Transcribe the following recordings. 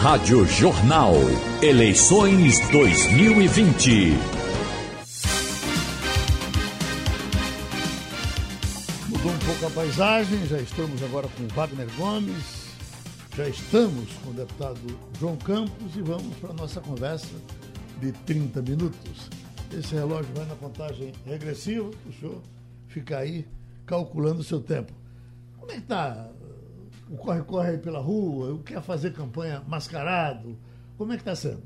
Rádio Jornal. Eleições 2020. Mudou um pouco a paisagem, já estamos agora com Wagner Gomes, já estamos com o deputado João Campos e vamos para a nossa conversa de 30 minutos. Esse relógio vai na contagem regressiva, o senhor fica aí calculando o seu tempo. Como é que está o corre-corre aí pela rua? O que é fazer campanha mascarado? Como é que está sendo?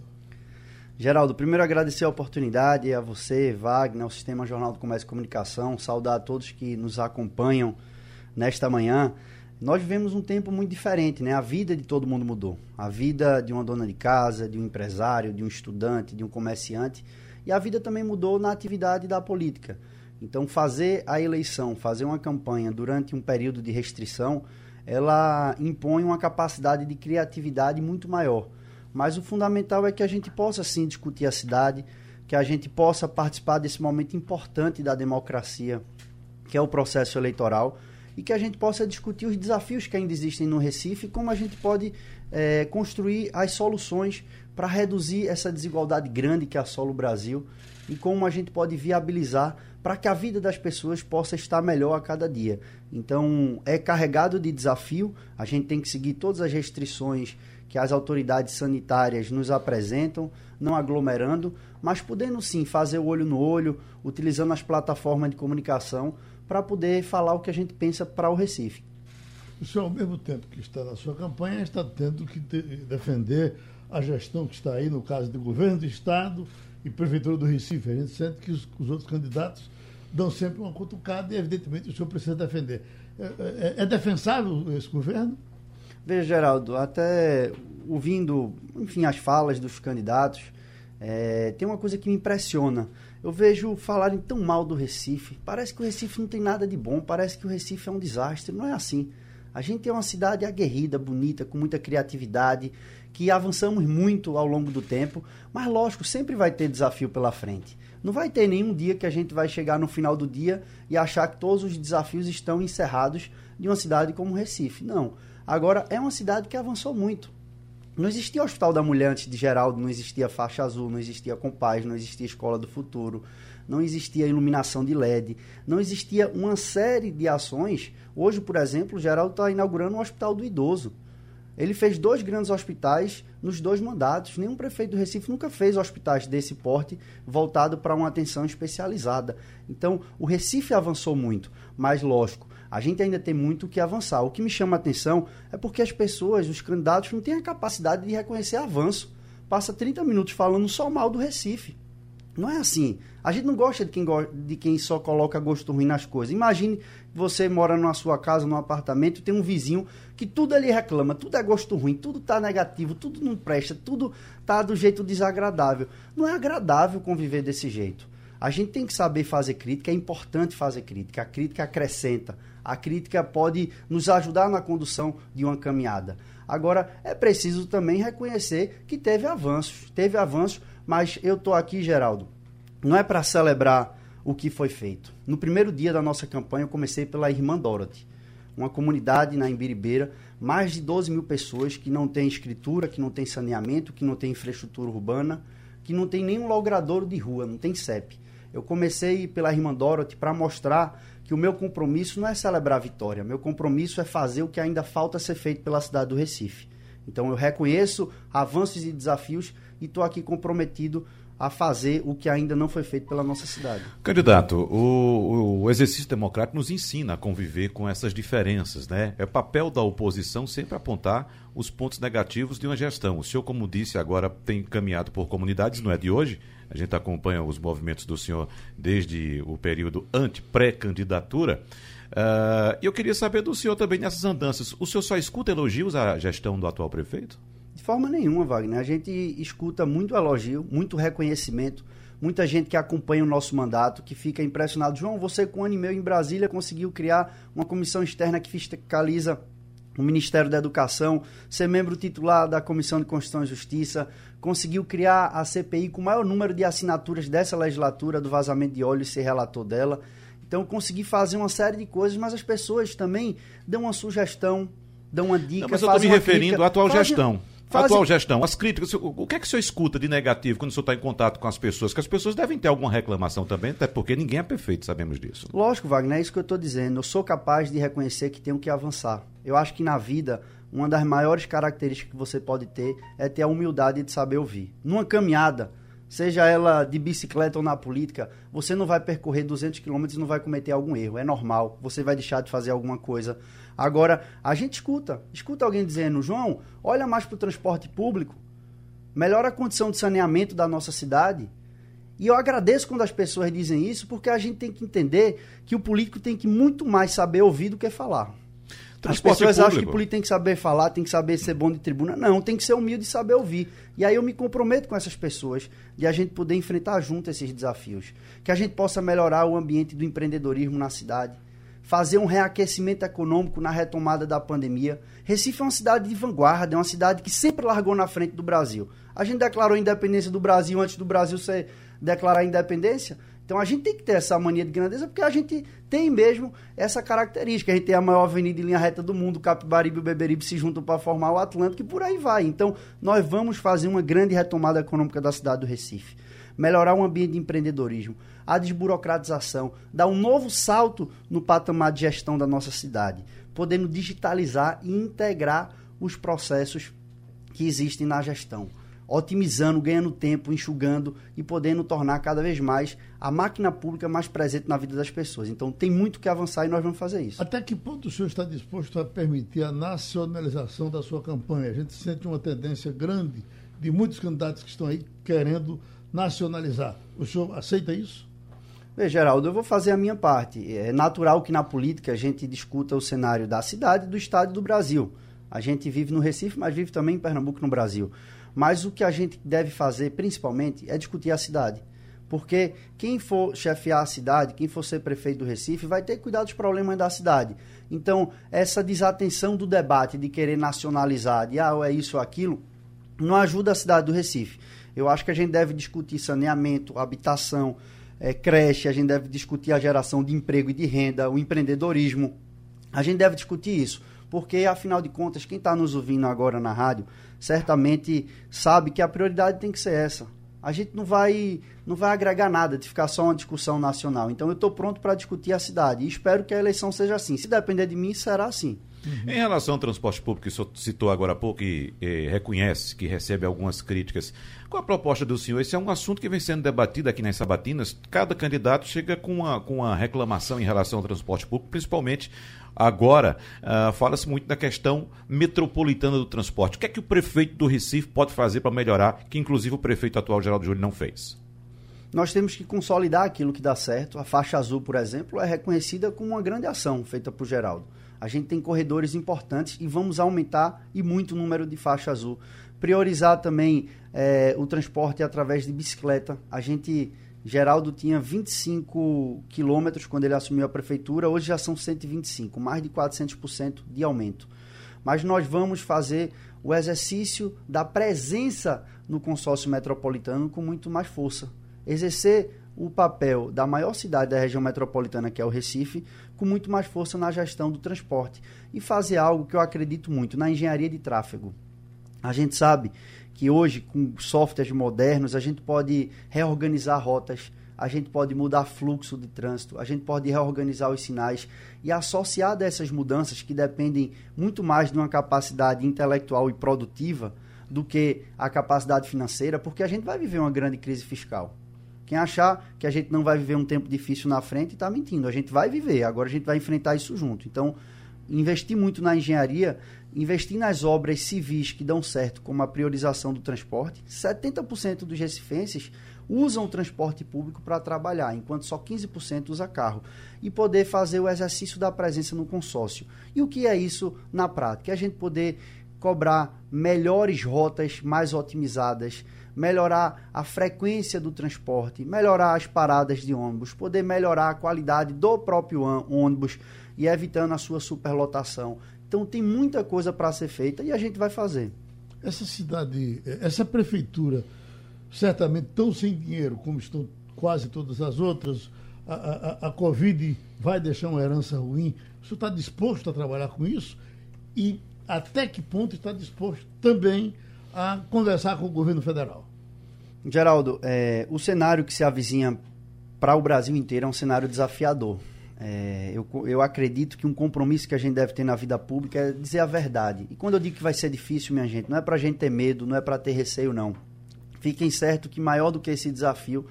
Geraldo, primeiro agradecer a oportunidade a você, Wagner, ao Sistema Jornal do Comércio e Comunicação, saudar a todos que nos acompanham nesta manhã. Nós vivemos um tempo muito diferente, né? A vida de todo mundo mudou. A vida de uma dona de casa, de um empresário, de um estudante, de um comerciante. E a vida também mudou na atividade da política. Então, fazer a eleição, fazer uma campanha durante um período de restrição, ela impõe uma capacidade de criatividade muito maior. Mas o fundamental é que a gente possa, sim, discutir a cidade, que a gente possa participar desse momento importante da democracia, que é o processo eleitoral, e que a gente possa discutir os desafios que ainda existem no Recife, como a gente pode construir as soluções para reduzir essa desigualdade grande que assola o Brasil e como a gente pode viabilizar para que a vida das pessoas possa estar melhor a cada dia. Então, é carregado de desafio, a gente tem que seguir todas as restrições que as autoridades sanitárias nos apresentam, não aglomerando, mas podendo sim fazer o olho no olho, utilizando as plataformas de comunicação para poder falar o que a gente pensa para o Recife. O senhor, ao mesmo tempo que está na sua campanha, está tendo que defender a gestão que está aí, no caso do Governo do Estado e Prefeitura do Recife. A gente sente que os outros candidatos dão sempre uma cutucada e, evidentemente, o senhor precisa defender. É defensável esse governo? Veja, Geraldo, até ouvindo, enfim, as falas dos candidatos, tem uma coisa que me impressiona. Eu vejo falarem tão mal do Recife. Parece que o Recife não tem nada de bom, parece que o Recife é um desastre. Não é assim. A gente é uma cidade aguerrida, bonita, com muita criatividade, que avançamos muito ao longo do tempo, mas lógico, sempre vai ter desafio pela frente. Não vai ter nenhum dia que a gente vai chegar no final do dia e achar que todos os desafios estão encerrados de uma cidade como Recife. Não. Agora, é uma cidade que avançou muito. Não existia o Hospital da Mulher antes de Geraldo, não existia Faixa Azul, não existia Compaz, não existia Escola do Futuro, não existia iluminação de LED, não existia uma série de ações. Hoje, por exemplo, o Geraldo está inaugurando o Hospital do Idoso. Ele fez 2 grandes hospitais nos 2 mandatos. Nenhum prefeito do Recife nunca fez hospitais desse porte voltado para uma atenção especializada. Então, o Recife avançou muito, mas lógico, a gente ainda tem muito o que avançar. O que me chama a atenção é porque as pessoas, os candidatos, não têm a capacidade de reconhecer avanço. Passa 30 minutos falando só mal do Recife. Não é assim. A gente não gosta de quem só coloca gosto ruim nas coisas. Imagine você mora na sua casa, num apartamento, tem um vizinho que tudo ele reclama, tudo é gosto ruim, tudo está negativo, tudo não presta, tudo está do jeito desagradável. Não é agradável conviver desse jeito. A gente tem que saber fazer crítica, é importante fazer crítica. A crítica acrescenta, a crítica pode nos ajudar na condução de uma caminhada. Agora, é preciso também reconhecer que teve avanços, mas eu estou aqui, Geraldo, não é para celebrar o que foi feito. No primeiro dia da nossa campanha, eu comecei pela Irmã Dorothy, uma comunidade na Imbiribeira, mais de 12 mil pessoas que não tem escritura, que não tem saneamento, que não tem infraestrutura urbana, que não tem nenhum logradouro de rua, não tem CEP. Eu comecei pela Irmã Dorothy para mostrar que o meu compromisso não é celebrar a vitória, meu compromisso é fazer o que ainda falta ser feito pela cidade do Recife. Então eu reconheço avanços e desafios e estou aqui comprometido a fazer o que ainda não foi feito pela nossa cidade. Candidato, o exercício democrático nos ensina a conviver com essas diferenças, né? É papel da oposição sempre apontar os pontos negativos de uma gestão. O senhor, como disse, agora tem caminhado por comunidades, não é de hoje? A gente acompanha os movimentos do senhor desde o período pré-candidatura. Eu queria saber do senhor também nessas andanças. O senhor só escuta elogios à gestão do atual prefeito? De forma nenhuma, Wagner. A gente escuta muito elogio, muito reconhecimento, muita gente que acompanha o nosso mandato, que fica impressionado. João, você com 1 ano e meio em Brasília conseguiu criar uma comissão externa que fiscaliza o Ministério da Educação, ser membro titular da Comissão de Constituição e Justiça, conseguiu criar a CPI com o maior número de assinaturas dessa legislatura do vazamento de óleo e ser relator dela. Então, consegui fazer uma série de coisas, mas as pessoas também dão uma sugestão, dão uma dica. Não, mas eu estou me referindo à atual gestão. atual gestão, as críticas, o que é que o senhor escuta de negativo quando o senhor está em contato com as pessoas? Que as pessoas devem ter alguma reclamação também, até porque ninguém é perfeito, sabemos disso. Lógico, Wagner, é isso que eu estou dizendo. Eu sou capaz de reconhecer que tenho que avançar. Eu acho que na vida, uma das maiores características que você pode ter é ter a humildade de saber ouvir. Numa caminhada, seja ela de bicicleta ou na política, você não vai percorrer 200 quilômetros e não vai cometer algum erro, é normal, você vai deixar de fazer alguma coisa. Agora, a gente escuta alguém dizendo, João, olha mais para o transporte público, melhora a condição de saneamento da nossa cidade. E eu agradeço quando as pessoas dizem isso, porque a gente tem que entender que o político tem que muito mais saber ouvir do que falar. Transporte As pessoas público. Acham que o político tem que saber falar, tem que saber ser bom de tribuna. Não, tem que ser humilde e saber ouvir. E aí eu me comprometo com essas pessoas de a gente poder enfrentar junto esses desafios. Que a gente possa melhorar o ambiente do empreendedorismo na cidade. Fazer um reaquecimento econômico na retomada da pandemia. Recife é uma cidade de vanguarda, é uma cidade que sempre largou na frente do Brasil. A gente declarou a independência do Brasil antes do Brasil declarar a independência. Então a gente tem que ter essa mania de grandeza, porque a gente tem mesmo essa característica. A gente tem a maior avenida em linha reta do mundo, o Capibaribe e o Beberibe se juntam para formar o Atlântico e por aí vai. Então nós vamos fazer uma grande retomada econômica da cidade do Recife, melhorar o ambiente de empreendedorismo, a desburocratização, dar um novo salto no patamar de gestão da nossa cidade, podendo digitalizar e integrar os processos que existem na gestão, otimizando, ganhando tempo, enxugando e podendo tornar cada vez mais a máquina pública mais presente na vida das pessoas. Então tem muito que avançar e nós vamos fazer isso. Até que ponto o senhor está disposto a permitir a nacionalização da sua campanha? A gente sente uma tendência grande de muitos candidatos que estão aí querendo nacionalizar. O senhor aceita isso? Bem, Geraldo, eu vou fazer a minha parte. É natural que na política a gente discuta o cenário da cidade, do estado e do Brasil. A gente vive no Recife, mas vive também em Pernambuco, no Brasil. Mas o que a gente deve fazer, principalmente, é discutir a cidade. Porque quem for chefiar a cidade, quem for ser prefeito do Recife, vai ter que cuidar dos problemas da cidade. Então, essa desatenção do debate de querer nacionalizar, de é isso ou aquilo, não ajuda a cidade do Recife. Eu acho que a gente deve discutir saneamento, habitação, creche, a gente deve discutir a geração de emprego e de renda, o empreendedorismo. A gente deve discutir isso. Porque, afinal de contas, quem está nos ouvindo agora na rádio, certamente sabe que a prioridade tem que ser essa. A gente não vai agregar nada de ficar só uma discussão nacional. Então, eu estou pronto para discutir a cidade e espero que a eleição seja assim. Se depender de mim, será assim. Uhum. Em relação ao transporte público, que o senhor citou agora há pouco e reconhece que recebe algumas críticas, qual a proposta do senhor? Esse é um assunto que vem sendo debatido aqui nas sabatinas. Cada candidato chega com uma reclamação em relação ao transporte público, principalmente... Agora, fala-se muito da questão metropolitana do transporte. O que é que o prefeito do Recife pode fazer para melhorar, que inclusive o prefeito atual, Geraldo Júnior, não fez? Nós temos que consolidar aquilo que dá certo. A Faixa Azul, por exemplo, é reconhecida como uma grande ação feita por Geraldo. A gente tem corredores importantes e vamos aumentar e muito o número de Faixa Azul. Priorizar também o transporte através de bicicleta. Geraldo tinha 25 quilômetros quando ele assumiu a prefeitura, hoje já são 125, mais de 400% de aumento. Mas nós vamos fazer o exercício da presença no consórcio metropolitano com muito mais força. Exercer o papel da maior cidade da região metropolitana, que é o Recife, com muito mais força na gestão do transporte. E fazer algo que eu acredito muito, na engenharia de tráfego. A gente sabe que hoje, com softwares modernos, a gente pode reorganizar rotas, a gente pode mudar fluxo de trânsito, a gente pode reorganizar os sinais e associado a essas mudanças que dependem muito mais de uma capacidade intelectual e produtiva do que a capacidade financeira, porque a gente vai viver uma grande crise fiscal. Quem achar que a gente não vai viver um tempo difícil na frente está mentindo, a gente vai viver, agora a gente vai enfrentar isso junto. Então, investir muito na engenharia, investir nas obras civis que dão certo, como a priorização do transporte. 70% dos recifenses usam o transporte público para trabalhar, enquanto só 15% usa carro. E poder fazer o exercício da presença no consórcio. E o que é isso na prática? É a gente poder cobrar melhores rotas, mais otimizadas, melhorar a frequência do transporte, melhorar as paradas de ônibus, poder melhorar a qualidade do próprio ônibus e evitando a sua superlotação. Então tem muita coisa para ser feita e a gente vai fazer. Essa cidade, essa prefeitura, certamente tão sem dinheiro como estão quase todas as outras, a Covid vai deixar uma herança ruim. O senhor está disposto a trabalhar com isso? E até que ponto está disposto também a conversar com o governo federal. Geraldo, o cenário que se avizinha para o Brasil inteiro é um cenário desafiador. Eu acredito que um compromisso que a gente deve ter na vida pública é dizer a verdade. E quando eu digo que vai ser difícil, minha gente, não é para a gente ter medo, não é para ter receio, não. Fiquem certos que maior do que esse desafio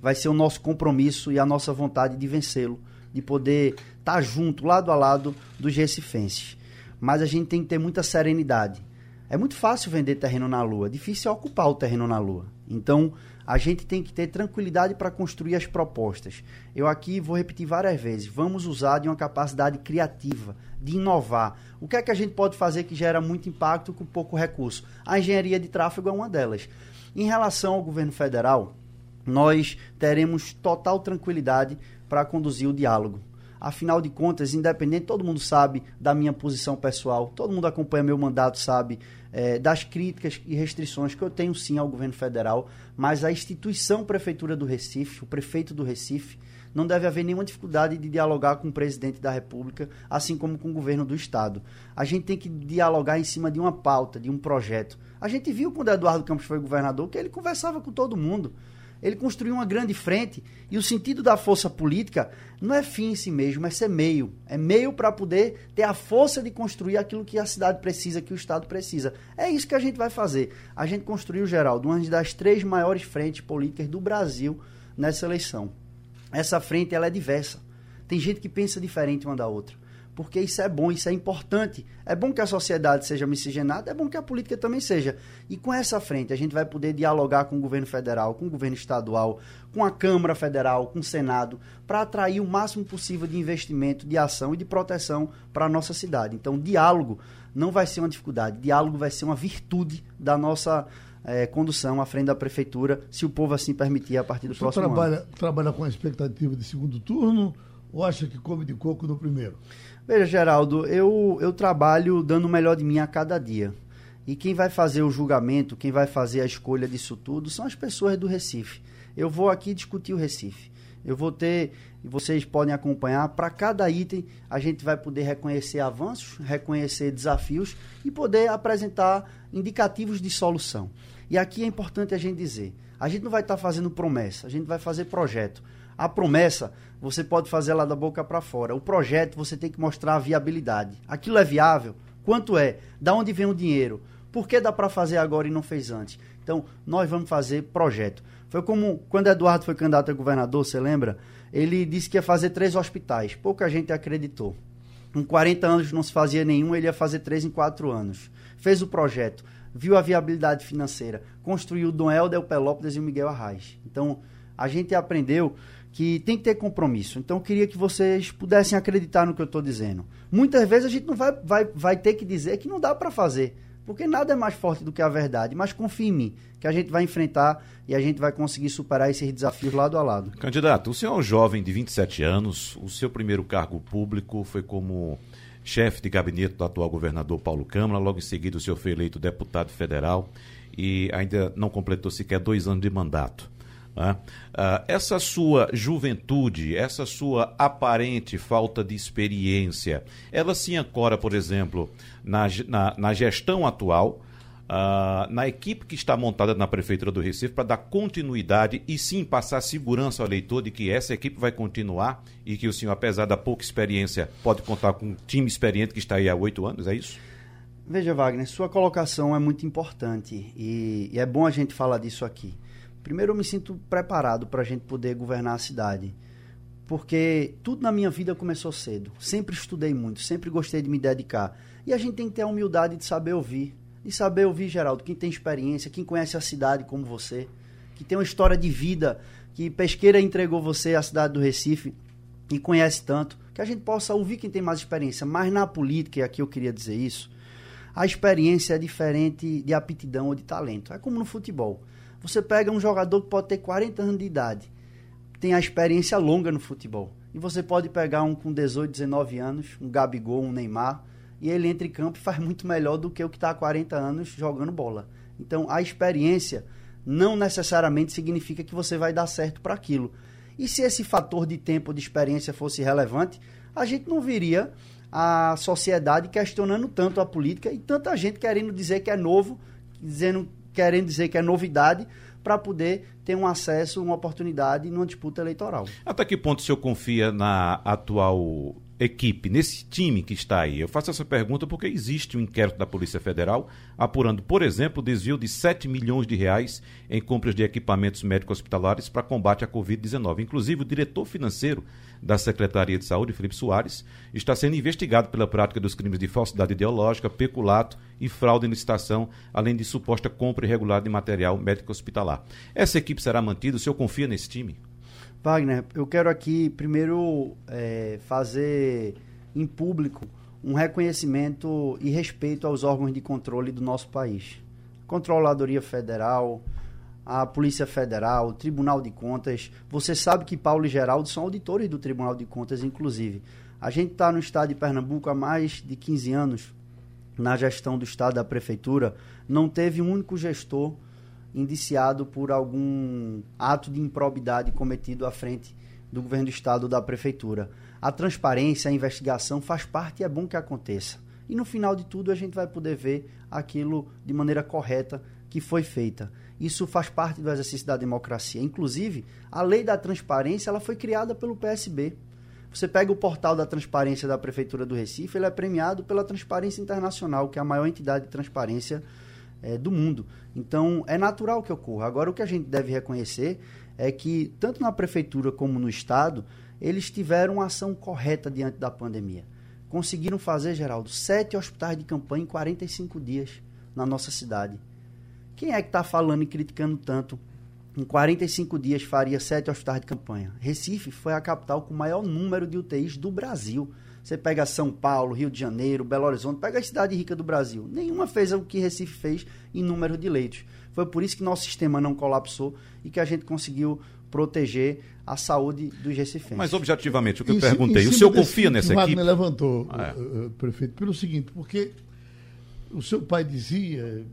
vai ser o nosso compromisso e a nossa vontade de vencê-lo, de poder estar junto, lado a lado, dos recifenses. Mas a gente tem que ter muita serenidade. É muito fácil vender terreno na lua, difícil é ocupar o terreno na lua. Então, a gente tem que ter tranquilidade para construir as propostas. Eu aqui vou repetir várias vezes, vamos usar de uma capacidade criativa, de inovar. O que é que a gente pode fazer que gera muito impacto com pouco recurso? A engenharia de tráfego é uma delas. Em relação ao governo federal, nós teremos total tranquilidade para conduzir o diálogo. Afinal de contas, independente, todo mundo sabe da minha posição pessoal, todo mundo acompanha meu mandato, sabe das críticas e restrições que eu tenho sim ao governo federal, mas a instituição Prefeitura do Recife, o prefeito do Recife, não deve haver nenhuma dificuldade de dialogar com o presidente da República, assim como com o governo do Estado. A gente tem que dialogar em cima de uma pauta, de um projeto. A gente viu quando Eduardo Campos foi governador que ele conversava com todo mundo. Ele construiu uma grande frente e o sentido da força política não é fim em si mesmo, é ser meio. É meio para poder ter a força de construir aquilo que a cidade precisa, que o Estado precisa. É isso que a gente vai fazer. A gente construiu, Geraldo, uma das 3 maiores frentes políticas do Brasil nessa eleição. Essa frente ela é diversa. Tem gente que pensa diferente uma da outra. Porque isso é bom, isso é importante. É bom que a sociedade seja miscigenada, é bom que a política também seja. E com essa frente, a gente vai poder dialogar com o governo federal, com o governo estadual, com a Câmara Federal, com o Senado, para atrair o máximo possível de investimento, de ação e de proteção para a nossa cidade. Então, diálogo não vai ser uma dificuldade, diálogo vai ser uma virtude da nossa condução à frente da Prefeitura, se o povo assim permitir a partir do próximo ano. Trabalha com a expectativa de segundo turno ou acha que come de coco no primeiro? Veja, Geraldo, eu trabalho dando o melhor de mim a cada dia. E quem vai fazer o julgamento, quem vai fazer a escolha disso tudo, são as pessoas do Recife. Eu vou aqui discutir o Recife. Eu vou ter, e vocês podem acompanhar, para cada item a gente vai poder reconhecer avanços, reconhecer desafios e poder apresentar indicativos de solução. E aqui é importante a gente dizer, a gente não vai estar fazendo promessa, a gente vai fazer projeto. A promessa, você pode fazer lá da boca para fora. O projeto, você tem que mostrar a viabilidade. Aquilo é viável? Quanto é? Da onde vem o dinheiro? Por que dá para fazer agora e não fez antes? Então, nós vamos fazer projeto. Foi como quando Eduardo foi candidato a governador, você lembra? Ele disse que ia fazer 3 hospitais. Pouca gente acreditou. Com 40 anos não se fazia nenhum, ele ia fazer 3 em 4 anos. Fez o projeto, viu a viabilidade financeira, construiu o Dom Helder, o Pelópidas e o Miguel Arraes. Então, a gente aprendeu que tem que ter compromisso. Então, eu queria que vocês pudessem acreditar no que eu estou dizendo. Muitas vezes a gente não vai ter que dizer que não dá para fazer, porque nada é mais forte do que a verdade. Mas confie em mim, que a gente vai enfrentar e a gente vai conseguir superar esses desafios lado a lado. Candidato, o senhor é um jovem de 27 anos, o seu primeiro cargo público foi como chefe de gabinete do atual governador Paulo Câmara, logo em seguida o senhor foi eleito deputado federal e ainda não completou sequer 2 anos de mandato. Essa sua juventude, essa sua aparente falta de experiência, ela se ancora, por exemplo, na gestão atual, na equipe que está montada na Prefeitura do Recife para dar continuidade e sim passar segurança ao eleitor de que essa equipe vai continuar e que o senhor, apesar da pouca experiência, pode contar com um time experiente que está aí há 8 anos, é isso? Veja, Wagner, sua colocação é muito importante e é bom a gente falar disso aqui. Primeiro, eu me sinto preparado para a gente poder governar a cidade, porque tudo na minha vida começou cedo. Sempre estudei muito, sempre gostei de me dedicar. E a gente tem que ter a humildade de saber ouvir. E saber ouvir, Geraldo, quem tem experiência, quem conhece a cidade como você, que tem uma história de vida, que Pesqueira entregou você à cidade do Recife e conhece tanto, que a gente possa ouvir quem tem mais experiência. Mas na política, e aqui eu queria dizer isso, a experiência é diferente de aptidão ou de talento. É como no futebol. Você pega um jogador que pode ter 40 anos de idade, tem a experiência longa no futebol. E você pode pegar um com 18, 19 anos, um Gabigol, um Neymar, e ele entra em campo e faz muito melhor do que o que está há 40 anos jogando bola. Então, a experiência não necessariamente significa que você vai dar certo para aquilo. E se esse fator de tempo de experiência fosse relevante, a gente não viria a sociedade questionando tanto a política e tanta gente querendo dizer que é novo, dizendo, querendo dizer que é novidade, para poder ter um acesso, uma oportunidade numa disputa eleitoral. Até que ponto o senhor confia na atual equipe, nesse time que está aí? Eu faço essa pergunta porque existe um inquérito da Polícia Federal apurando, por exemplo, o desvio de 7 milhões de reais em compras de equipamentos médicos hospitalares para combate à Covid-19. Inclusive, o diretor financeiro da Secretaria de Saúde, Felipe Soares, está sendo investigado pela prática dos crimes de falsidade ideológica, peculato e fraude em licitação, além de suposta compra irregular de material médico hospitalar. Essa equipe será mantida? O senhor confia nesse time? Wagner, eu quero aqui primeiro fazer em público um reconhecimento e respeito aos órgãos de controle do nosso país. Controladoria Federal, a Polícia Federal, o Tribunal de Contas. Você sabe que Paulo e Geraldo são auditores do Tribunal de Contas, inclusive. A gente está no estado de Pernambuco há mais de 15 anos, na gestão do estado da prefeitura, não teve um único gestor indiciado por algum ato de improbidade cometido à frente do governo do estado ou da prefeitura. A transparência, a investigação faz parte e é bom que aconteça. E no final de tudo a gente vai poder ver aquilo de maneira correta que foi feita. Isso faz parte do exercício da democracia. Inclusive, a lei da transparência ela foi criada pelo PSB. Você pega o portal da transparência da Prefeitura do Recife, ele é premiado pela Transparência Internacional, que é a maior entidade de transparência do mundo. Então, é natural que ocorra. Agora, o que a gente deve reconhecer é que, tanto na prefeitura como no estado, eles tiveram uma ação correta diante da pandemia. Conseguiram fazer, Geraldo, 7 hospitais de campanha em 45 dias na nossa cidade. Quem é que está falando e criticando tanto? Em 45 dias faria 7 hospitais de campanha. Recife foi a capital com o maior número de UTIs do Brasil. Você pega São Paulo, Rio de Janeiro, Belo Horizonte, pega a cidade rica do Brasil. Nenhuma fez o que Recife fez em número de leitos. Foi por isso que nosso sistema não colapsou e que a gente conseguiu proteger a saúde dos recifenses. Mas objetivamente, o que eu perguntei, o senhor confia nessa equipe? O Wagner levantou, prefeito, pelo seguinte, porque o seu pai dizia,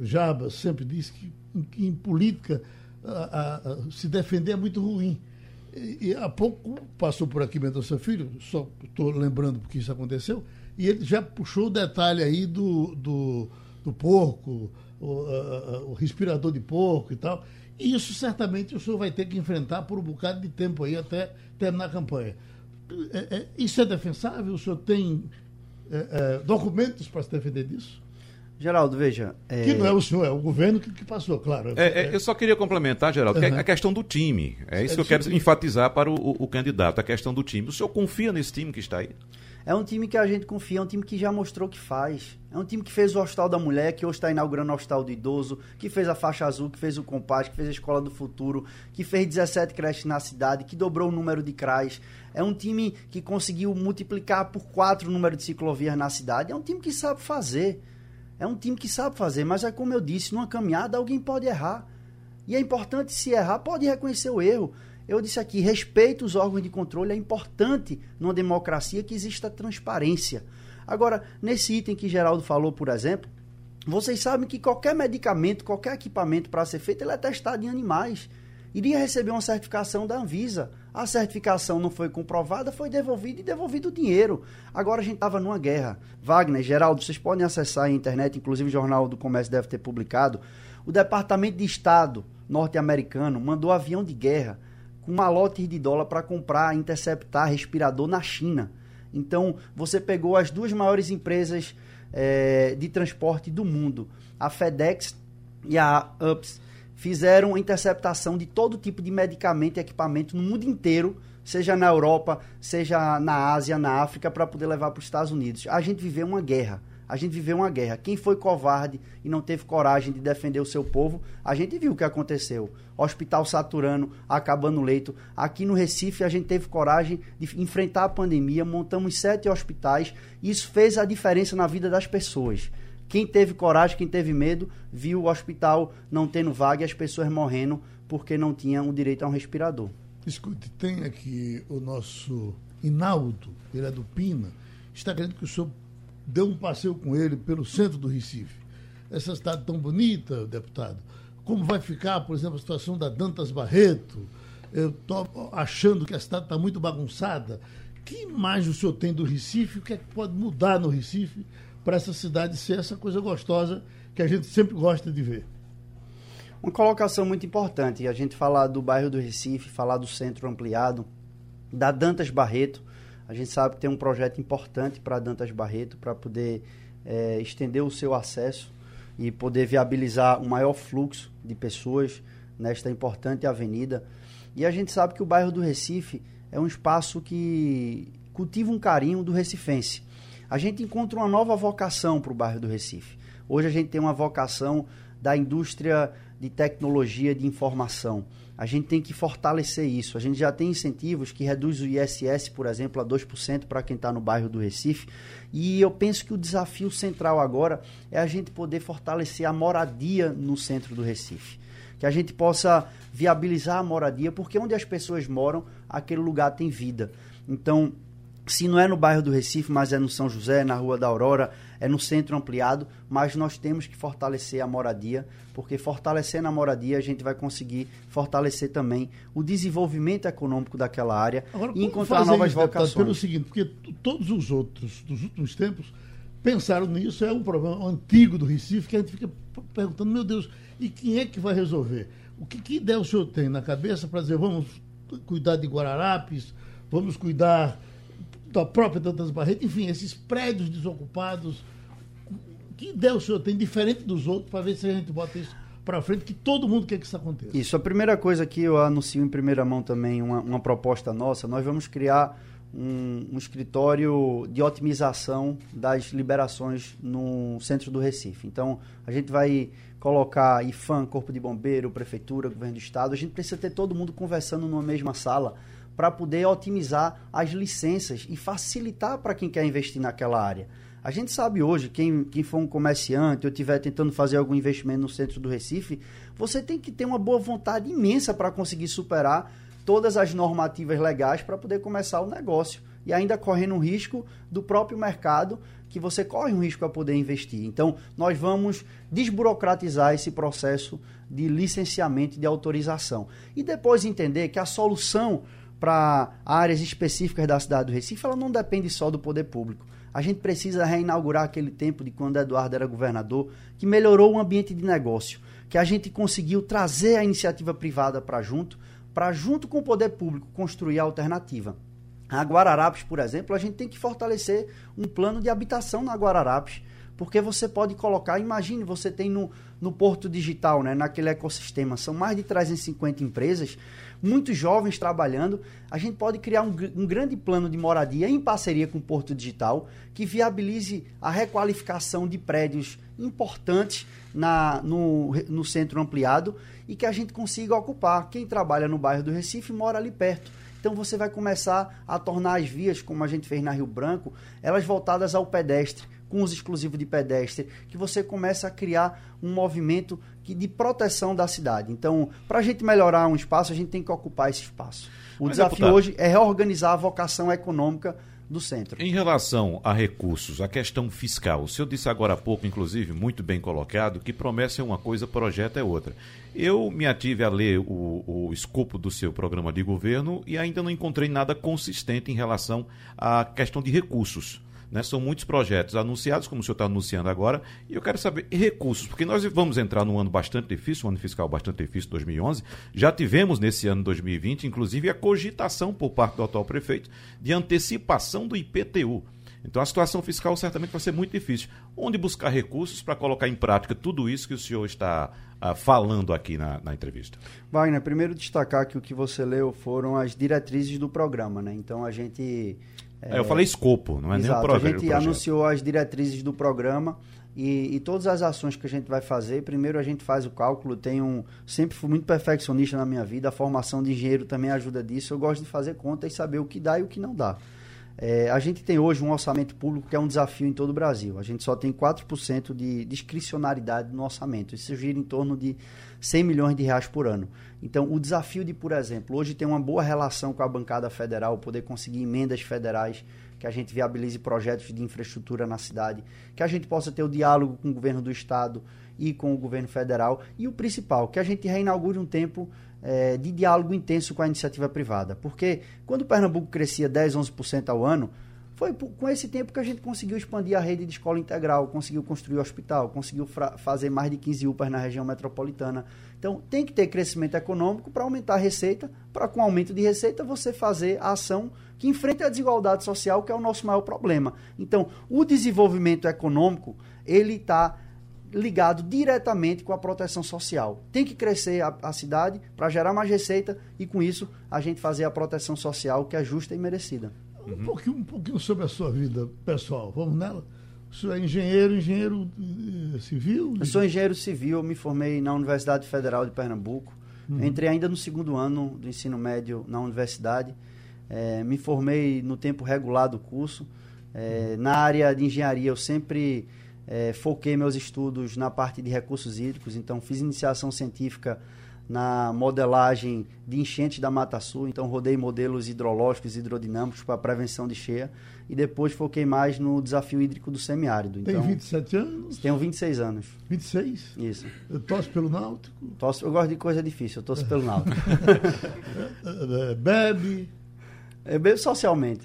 Jaba sempre disse que em política se defender é muito ruim. E há pouco passou por aqui Mendonça Filho, só estou lembrando porque isso aconteceu, e ele já puxou o detalhe aí do porco, o respirador de porco e tal. E isso certamente o senhor vai ter que enfrentar por um bocado de tempo aí até terminar a campanha. Isso é defensável? O senhor tem documentos para se defender disso? Geraldo, veja... Que não é o senhor, é o governo que passou, claro. Eu só queria complementar, Geraldo, que a questão do time. É isso que eu quero enfatizar para o candidato, a questão do time. O senhor confia nesse time que está aí? É um time que a gente confia, é um time que já mostrou que faz. É um time que fez o Hospital da Mulher, que hoje está inaugurando o Hospital do Idoso, que fez a Faixa Azul, que fez o Compaz, que fez a Escola do Futuro, que fez 17 creches na cidade, que dobrou o número de CRAs. É um time que conseguiu multiplicar por 4 o número de ciclovias na cidade. É um time que sabe fazer. É um time que sabe fazer, mas é como eu disse, numa caminhada alguém pode errar. E é importante, se errar, pode reconhecer o erro. Eu disse aqui, respeito os órgãos de controle, é importante numa democracia que exista transparência. Agora, nesse item que Geraldo falou, por exemplo, vocês sabem que qualquer medicamento, qualquer equipamento para ser feito, ele é testado em animais. Iria receber uma certificação da Anvisa. A certificação não foi comprovada, foi devolvida e devolvido o dinheiro. Agora a gente estava numa guerra. Wagner, Geraldo, vocês podem acessar a internet, inclusive o Jornal do Comércio deve ter publicado. O Departamento de Estado norte-americano mandou avião de guerra com malotes de dólar para comprar, interceptar respirador na China. Então você pegou as 2 maiores empresas de transporte do mundo, a FedEx e a UPS. Fizeram interceptação de todo tipo de medicamento e equipamento no mundo inteiro, seja na Europa, seja na Ásia, na África, para poder levar para os Estados Unidos. A gente viveu uma guerra. Quem foi covarde e não teve coragem de defender o seu povo, a gente viu o que aconteceu. Hospital saturando, acabando o leito. Aqui no Recife a gente teve coragem de enfrentar a pandemia, montamos 7 hospitais. Isso fez a diferença na vida das pessoas. Quem teve coragem, quem teve medo, viu o hospital não tendo vaga e as pessoas morrendo porque não tinham o direito a um respirador. Escute, tem aqui o nosso Inaldo, ele é do Pina, está querendo que o senhor dê um passeio com ele pelo centro do Recife. Essa cidade tão bonita, deputado, como vai ficar, por exemplo, a situação da Dantas Barreto? Eu estou achando que a cidade está muito bagunçada. Que imagem o senhor tem do Recife? O que é que pode mudar no Recife para essa cidade ser essa coisa gostosa que a gente sempre gosta de ver. Uma colocação muito importante, a gente falar do bairro do Recife, falar do centro ampliado, da Dantas Barreto. A gente sabe que tem um projeto importante para Dantas Barreto, para poder estender o seu acesso e poder viabilizar um maior fluxo de pessoas nesta importante avenida. E a gente sabe que o bairro do Recife é um espaço que cultiva um carinho do recifense. A gente encontra uma nova vocação para o bairro do Recife. Hoje a gente tem uma vocação da indústria de tecnologia de informação. A gente tem que fortalecer isso. A gente já tem incentivos que reduz o ISS, por exemplo, a 2% para quem está no bairro do Recife. E eu penso que o desafio central agora é a gente poder fortalecer a moradia no centro do Recife. Que a gente possa viabilizar a moradia, porque onde as pessoas moram, aquele lugar tem vida. Então, se não é no bairro do Recife, mas é no São José, na Rua da Aurora, é no centro ampliado, mas nós temos que fortalecer a moradia, porque fortalecendo a moradia a gente vai conseguir fortalecer também o desenvolvimento econômico daquela área. Agora, e encontrar novas vocações. Pelo seguinte, porque todos os outros dos últimos tempos pensaram nisso, é um problema antigo do Recife, que a gente fica perguntando, meu Deus, e quem é que vai resolver? Que ideia o senhor tem na cabeça para dizer, vamos cuidar de Guararapes, vamos cuidar da própria Dantas Barreto, enfim, esses prédios desocupados, que ideia o senhor tem diferente dos outros para ver se a gente bota isso para frente, que todo mundo quer que isso aconteça? Isso, a primeira coisa que eu anuncio em primeira mão também, uma proposta nossa, nós vamos criar um escritório de otimização das liberações no centro do Recife. Então, a gente vai colocar IFAM, Corpo de Bombeiro, Prefeitura, Governo do Estado, a gente precisa ter todo mundo conversando numa mesma sala, para poder otimizar as licenças e facilitar para quem quer investir naquela área. A gente sabe hoje, quem for um comerciante ou estiver tentando fazer algum investimento no centro do Recife, você tem que ter uma boa vontade imensa para conseguir superar todas as normativas legais para poder começar o negócio. E ainda correndo um risco do próprio mercado, que você corre um risco a poder investir. Então, nós vamos desburocratizar esse processo de licenciamento e de autorização. E depois entender que a solução para áreas específicas da cidade do Recife, ela não depende só do poder público. A gente precisa reinaugurar aquele tempo de quando Eduardo era governador, que melhorou o ambiente de negócio, que a gente conseguiu trazer a iniciativa privada para junto com o poder público, construir a alternativa. A Guararapes, por exemplo, a gente tem que fortalecer um plano de habitação na Guararapes, porque você pode colocar, imagine, você tem no Porto Digital, né, naquele ecossistema, são mais de 350 empresas, muitos jovens trabalhando, a gente pode criar um grande plano de moradia em parceria com o Porto Digital, que viabilize a requalificação de prédios importantes no centro ampliado e que a gente consiga ocupar. Quem trabalha no bairro do Recife mora ali perto. Então você vai começar a tornar as vias, como a gente fez na Rio Branco, elas voltadas ao pedestre, com uso exclusivo de pedestre, que você começa a criar um movimento de proteção da cidade. Então, para a gente melhorar um espaço, a gente tem que ocupar esse espaço. O desafio, deputado, hoje é reorganizar a vocação econômica do centro. Em relação a recursos, a questão fiscal, o senhor disse agora há pouco, inclusive, muito bem colocado, que promessa é uma coisa, projeto é outra. Eu me ative a ler o escopo do seu programa de governo e ainda não encontrei nada consistente em relação à questão de recursos. Né? São muitos projetos anunciados, como o senhor está anunciando agora, e eu quero saber recursos, porque nós vamos entrar num ano bastante difícil, um ano fiscal bastante difícil, 2011, já tivemos nesse ano 2020, inclusive, a cogitação por parte do atual prefeito de antecipação do IPTU. Então, a situação fiscal certamente vai ser muito difícil. Onde buscar recursos para colocar em prática tudo isso que o senhor está falando aqui na entrevista? Wagner, primeiro destacar que o que você leu foram as diretrizes do programa, né? Então, a gente... eu falei escopo, não é nem o projeto. A gente anunciou as diretrizes do programa e todas as ações que a gente vai fazer. Primeiro a gente faz o cálculo, sempre fui muito perfeccionista na minha vida, a formação de engenheiro também ajuda disso, eu gosto de fazer conta e saber o que dá e o que não dá. A gente tem hoje um orçamento público que é um desafio em todo o Brasil. A gente só tem 4% de discricionariedade no orçamento. Isso gira em torno de 100 milhões de reais por ano. Então, o desafio de, por exemplo, hoje ter uma boa relação com a bancada federal, poder conseguir emendas federais, que a gente viabilize projetos de infraestrutura na cidade, que a gente possa ter o diálogo com o governo do Estado e com o governo federal. E o principal, que a gente reinaugure um tempo de diálogo intenso com a iniciativa privada. Porque quando Pernambuco crescia 10, 11% ao ano, Foi com esse tempo que a gente conseguiu expandir a rede de escola integral, conseguiu construir o hospital, conseguiu fazer mais de 15 UPAs na região metropolitana. Então, tem que ter crescimento econômico para aumentar a receita, para com o aumento de receita você fazer a ação que enfrenta a desigualdade social, que é o nosso maior problema. Então, o desenvolvimento econômico, ele está ligado diretamente com a proteção social. Tem que crescer a cidade para gerar mais receita e, com isso, a gente fazer a proteção social que é justa e merecida. Uhum. Um pouquinho sobre a sua vida pessoal. Vamos nela? O senhor é engenheiro civil? Eu sou engenheiro civil, me formei na Universidade Federal de Pernambuco. Uhum. Entrei ainda no segundo ano do ensino médio na universidade. Me formei no tempo regular do curso. Na área de engenharia, eu sempre... foquei meus estudos na parte de recursos hídricos, então fiz iniciação científica na modelagem de enchentes da Mata Sul, então rodei modelos hidrológicos e hidrodinâmicos para prevenção de cheia e depois foquei mais no desafio hídrico do semiárido. Então, tem 27 anos? Tenho 26 anos. 26? Isso. Eu torço pelo Náutico? Eu gosto de coisa difícil, eu torço pelo Náutico. Bebe? Eu bebo socialmente.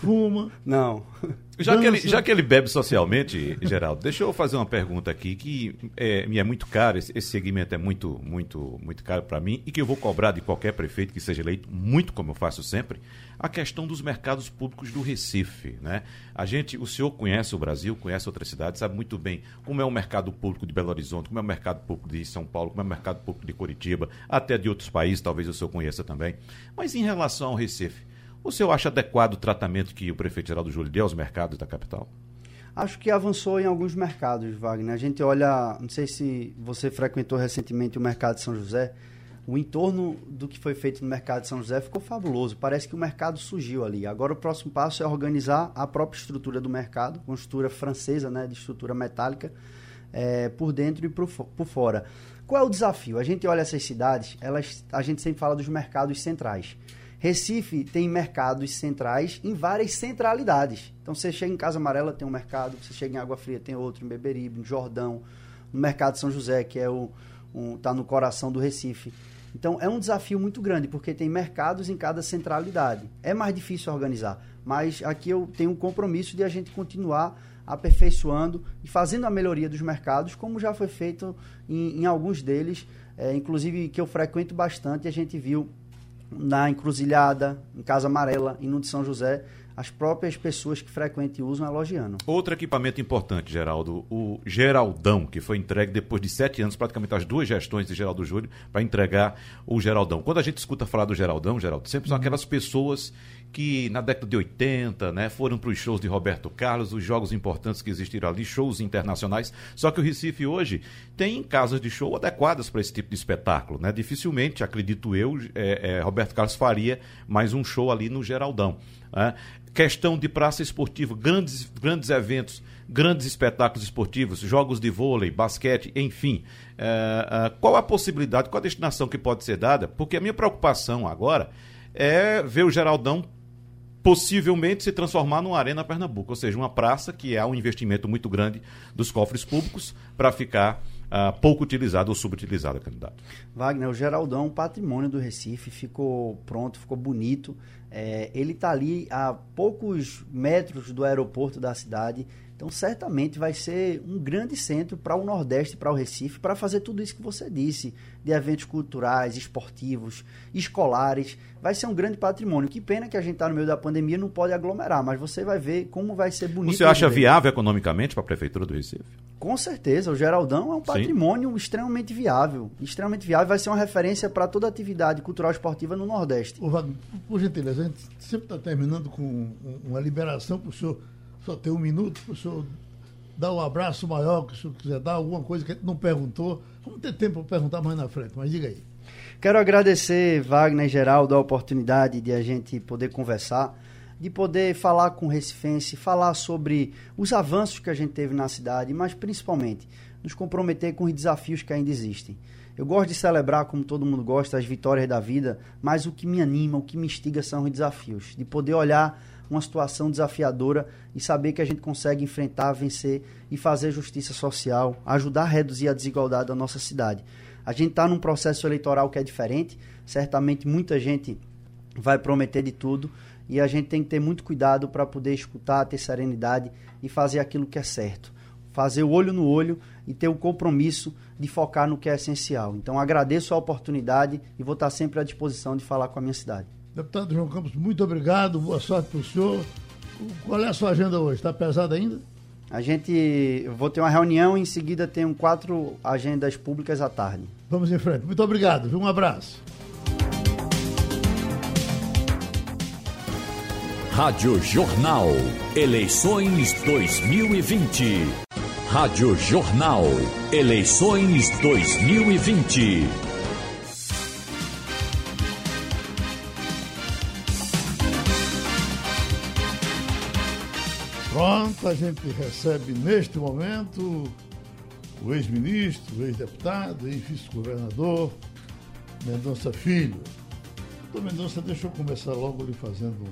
Fuma? Não. Já que ele bebe socialmente, Geraldo, deixa eu fazer uma pergunta aqui que me é muito caro, esse segmento é muito caro para mim e que eu vou cobrar de qualquer prefeito que seja eleito, muito como eu faço sempre, a questão dos mercados públicos do Recife, né? O senhor conhece o Brasil, conhece outras cidades, sabe muito bem como é o mercado público de Belo Horizonte, como é o mercado público de São Paulo, como é o mercado público de Curitiba, até de outros países, talvez o senhor conheça também. Mas em relação ao Recife, o senhor acha adequado o tratamento que o prefeito Geraldo Júlio deu aos mercados da capital? Acho que avançou em alguns mercados, Wagner. A gente olha, não sei se você frequentou recentemente o mercado de São José, o entorno do que foi feito no mercado de São José ficou fabuloso. Parece que o mercado surgiu ali. Agora o próximo passo é organizar a própria estrutura do mercado, uma estrutura francesa, né, de estrutura metálica, por dentro e por fora. Qual é o desafio? A gente olha essas cidades, a gente sempre fala dos mercados centrais. Recife tem mercados centrais em várias centralidades. Então, você chega em Casa Amarela, tem um mercado. Você chega em Água Fria, tem outro. Em Beberibe, em Jordão. No mercado de São José, que é está no coração do Recife. Então, é um desafio muito grande, porque tem mercados em cada centralidade. É mais difícil organizar. Mas aqui eu tenho um compromisso de a gente continuar aperfeiçoando e fazendo a melhoria dos mercados, como já foi feito em alguns deles. Inclusive, que eu frequento bastante, a gente viu... na Encruzilhada, em Casa Amarela e no de São José, as próprias pessoas que frequentemente usam elogiando. Outro equipamento importante, Geraldo, o Geraldão, que foi entregue depois de 7 anos, praticamente as 2 gestões de Geraldo Júlio, para entregar o Geraldão. Quando a gente escuta falar do Geraldão, Geraldo, sempre são aquelas pessoas que na década de 80, né, foram para os shows de Roberto Carlos, os jogos importantes que existiram ali, shows internacionais, só que o Recife hoje tem casas de show adequadas para esse tipo de espetáculo, né? Dificilmente, acredito eu, Roberto Carlos faria mais um show ali no Geraldão, né? Questão de praça esportiva, grandes eventos, grandes espetáculos esportivos, jogos de vôlei, basquete, enfim. Qual a possibilidade, qual a destinação que pode ser dada? Porque a minha preocupação agora é ver o Geraldão possivelmente se transformar numa Arena Pernambuco, ou seja, uma praça que há um investimento muito grande dos cofres públicos para ficar pouco utilizado ou subutilizado, candidato. Wagner, o Geraldão, patrimônio do Recife, ficou pronto, ficou bonito. Ele está ali a poucos metros do aeroporto da cidade, então certamente vai ser um grande centro para o Nordeste, para o Recife, para fazer tudo isso que você disse, de eventos culturais, esportivos, escolares. Vai ser um grande patrimônio. Que pena que a gente está no meio da pandemia e não pode aglomerar, mas você vai ver como vai ser bonito. Você acha viável economicamente para a Prefeitura do Recife? Com certeza, o Geraldão é um patrimônio extremamente viável. Extremamente viável, vai ser uma referência para toda atividade cultural esportiva no Nordeste. Ô, Wagner, por gentileza, a gente sempre está terminando com uma liberação para o senhor. Só tem 1 minuto para o senhor dar um abraço maior que o senhor quiser dar, alguma coisa que a gente não perguntou. Vamos ter tempo para perguntar mais na frente, mas diga aí. Quero agradecer, Wagner e Geraldo, a oportunidade de a gente poder conversar, de poder falar com o recifense, falar sobre os avanços que a gente teve na cidade, mas principalmente nos comprometer com os desafios que ainda existem. Eu gosto de celebrar, como todo mundo gosta, as vitórias da vida, mas o que me anima, o que me instiga são os desafios, de poder olhar uma situação desafiadora e saber que a gente consegue enfrentar, vencer e fazer justiça social, ajudar a reduzir a desigualdade da nossa cidade. A gente está num processo eleitoral que é diferente, certamente muita gente vai prometer de tudo e a gente tem que ter muito cuidado para poder escutar, ter serenidade e fazer aquilo que é certo. Fazer o olho no olho e ter o compromisso de focar no que é essencial. Então, agradeço a oportunidade e vou estar sempre à disposição de falar com a minha cidade. Deputado João Campos, muito obrigado, boa sorte para o senhor. Qual é a sua agenda hoje? Está pesada ainda? Eu vou ter uma reunião e em seguida tenho 4 agendas públicas à tarde. Vamos em frente. Muito obrigado. Um abraço. Rádio Jornal. Eleições 2020. Rádio Jornal. Eleições 2020. Pronto, a gente recebe neste momento o ex-ministro, o ex-deputado, ex-vice-governador Mendonça Filho. Doutor Mendonça, deixa eu começar logo lhe fazendo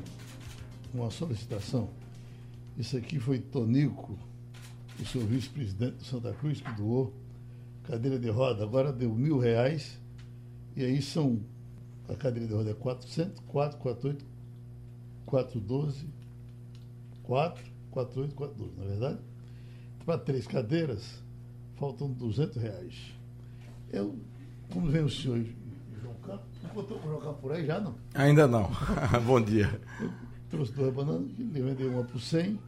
uma solicitação. Isso aqui foi Tonico, o seu vice-presidente do Santa Cruz, que doou cadeira de roda. Agora deu R$1.000 e aí são, a cadeira de roda é 400, 4, 4, 8, 4, 12, 4. 4,842, na verdade? Para 3 cadeiras, faltam R$200. Como vem o senhor João Campos? Não botou para jogar por aí já, não? Ainda não. Bom dia. Eu trouxe 2 bananas, ele vendeu uma por 100,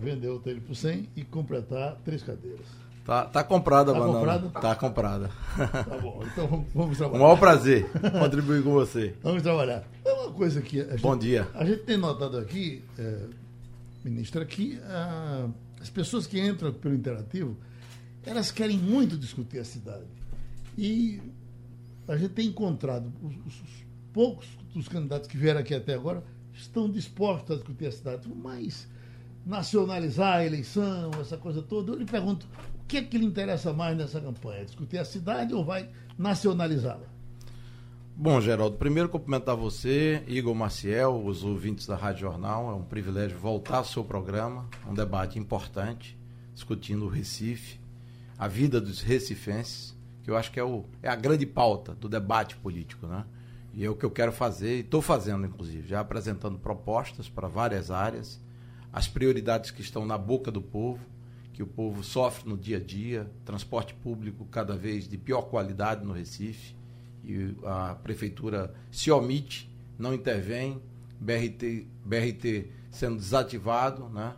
vendeu outra ele por 100 e completar 3 cadeiras. Tá comprada a banana. Tá comprada? Tá comprada. Tá bom, então vamos trabalhar. Um maior prazer contribuir com você. Vamos trabalhar. É uma coisa que... Bom dia. A gente tem notado aqui... Ministro, aqui as pessoas que entram pelo Interativo, elas querem muito discutir a cidade. E a gente tem encontrado, os poucos dos candidatos que vieram aqui até agora estão dispostos a discutir a cidade, mas nacionalizar a eleição, essa coisa toda, eu lhe pergunto, o que é que lhe interessa mais nessa campanha? Discutir a cidade ou vai nacionalizá-la? Bom, Geraldo, primeiro cumprimentar você, Igor Maciel, os ouvintes da Rádio Jornal. É um privilégio voltar ao seu programa, um debate importante, discutindo o Recife, a vida dos recifenses, que eu acho que é a grande pauta do debate político, né? E é o que eu quero fazer, e estou fazendo, inclusive, já apresentando propostas para várias áreas, as prioridades que estão na boca do povo, que o povo sofre no dia a dia, transporte público cada vez de pior qualidade no Recife, e a prefeitura se omite, não intervém, BRT sendo desativado, né?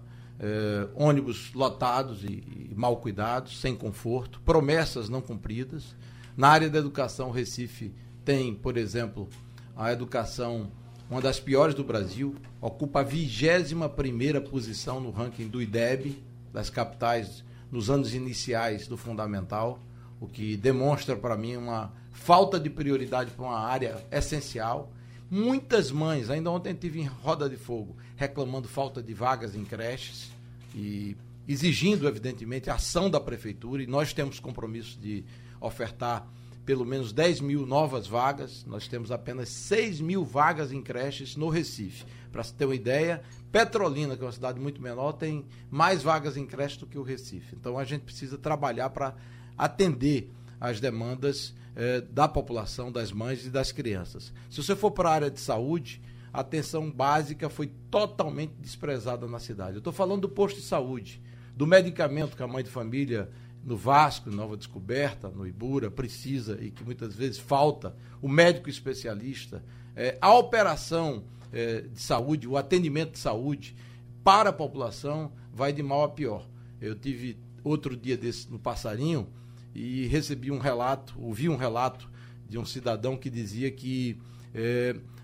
Ônibus lotados e mal cuidados, sem conforto, promessas não cumpridas. Na área da educação, o Recife tem, por exemplo, a educação, uma das piores do Brasil, ocupa a 21ª posição no ranking do IDEB, das capitais, nos anos iniciais do fundamental, o que demonstra para mim uma falta de prioridade para uma área essencial. Muitas mães, ainda ontem tive em Roda de Fogo, reclamando falta de vagas em creches e exigindo, evidentemente, a ação da prefeitura. E nós temos compromisso de ofertar pelo menos 10 mil novas vagas. Nós temos apenas 6 mil vagas em creches no Recife. Para se ter uma ideia, Petrolina, que é uma cidade muito menor, tem mais vagas em creches do que o Recife. Então, a gente precisa trabalhar para atender as demandas da população, das mães e das crianças. Se você for para a área de saúde, a atenção básica foi totalmente desprezada na cidade. Eu estou falando do posto de saúde, do medicamento que a mãe de família no Vasco, Nova Descoberta, no Ibura, precisa e que muitas vezes falta, o médico especialista, a operação de saúde, o atendimento de saúde para a população vai de mal a pior. Eu tive outro dia desse no Passarinho, e ouvi um relato de um cidadão que dizia que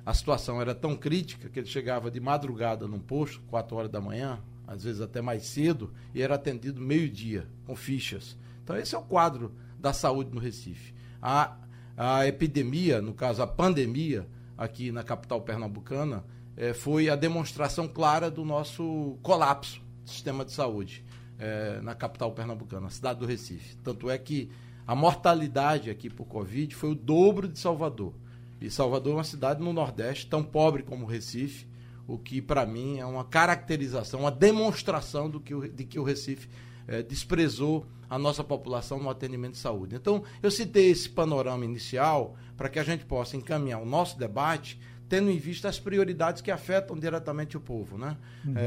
a situação era tão crítica que ele chegava de madrugada num posto, 4 horas da manhã, às vezes até mais cedo, e era atendido meio-dia, com fichas. Então esse é o quadro da saúde no Recife. A epidemia, no caso a pandemia, aqui na capital pernambucana, foi a demonstração clara do nosso colapso do sistema de saúde. Na capital pernambucana, na cidade do Recife. Tanto é que a mortalidade aqui por Covid foi o dobro de Salvador. E Salvador é uma cidade no Nordeste, tão pobre como o Recife, o que para mim é uma caracterização, uma demonstração de que o Recife desprezou a nossa população no atendimento de saúde. Então, eu citei esse panorama inicial para que a gente possa encaminhar o nosso debate tendo em vista as prioridades que afetam diretamente o povo, né?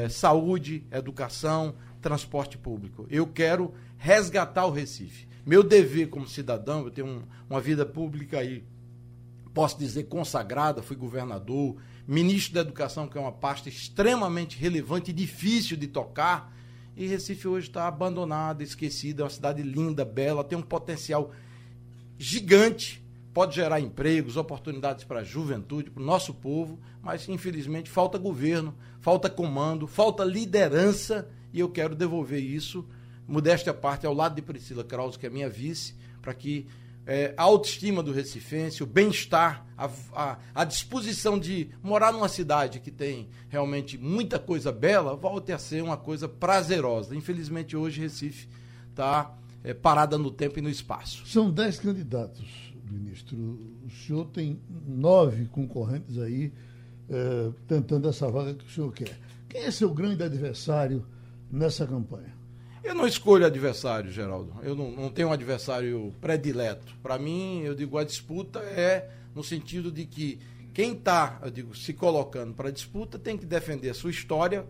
Saúde, educação, transporte público. Eu quero resgatar o Recife. Meu dever como cidadão, eu tenho uma vida pública aí, posso dizer, consagrada, fui governador, ministro da Educação, que é uma pasta extremamente relevante e difícil de tocar, e Recife hoje está abandonada, esquecida, é uma cidade linda, bela, tem um potencial gigante, pode gerar empregos, oportunidades para a juventude, para o nosso povo, mas, infelizmente, falta governo, falta comando, falta liderança, e eu quero devolver isso, modéstia à parte, ao lado de Priscila Krause, que é minha vice, para que a autoestima do recifense, o bem-estar, a disposição de morar numa cidade que tem realmente muita coisa bela, volte a ser uma coisa prazerosa. Infelizmente, hoje, Recife está parada no tempo e no espaço. São 10 candidatos. Ministro, o senhor tem 9 concorrentes aí tentando essa vaga que o senhor quer. Quem é seu grande adversário nessa campanha? Eu não escolho adversário, Geraldo. Eu não tenho um adversário predileto. Para mim, eu digo, a disputa é no sentido de que quem está, eu digo, se colocando para a disputa tem que defender a sua história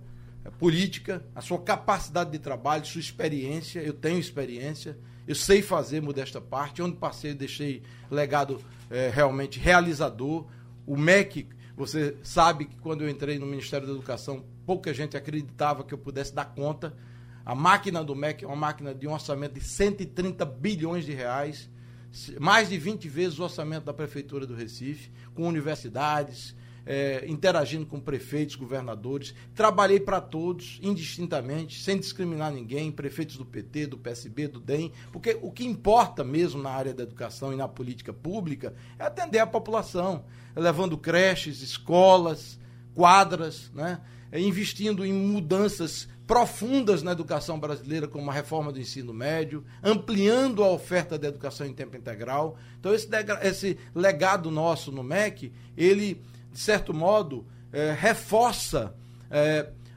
política, a sua capacidade de trabalho, sua experiência. Eu tenho experiência. Eu sei fazer, modesta parte, onde passei deixei legado realmente realizador. O MEC, você sabe que quando eu entrei no Ministério da Educação, pouca gente acreditava que eu pudesse dar conta. A máquina do MEC é uma máquina de um orçamento de 130 bilhões de reais, mais de 20 vezes o orçamento da Prefeitura do Recife, com universidades, interagindo com prefeitos, governadores. Trabalhei para todos, indistintamente, sem discriminar ninguém, prefeitos do PT, do PSB, do DEM, porque o que importa mesmo na área da educação e na política pública é atender a população, levando creches, escolas, quadras, né? Investindo em mudanças profundas na educação brasileira, como a reforma do ensino médio, ampliando a oferta da educação em tempo integral. Então, esse legado nosso no MEC, ele, de certo modo, reforça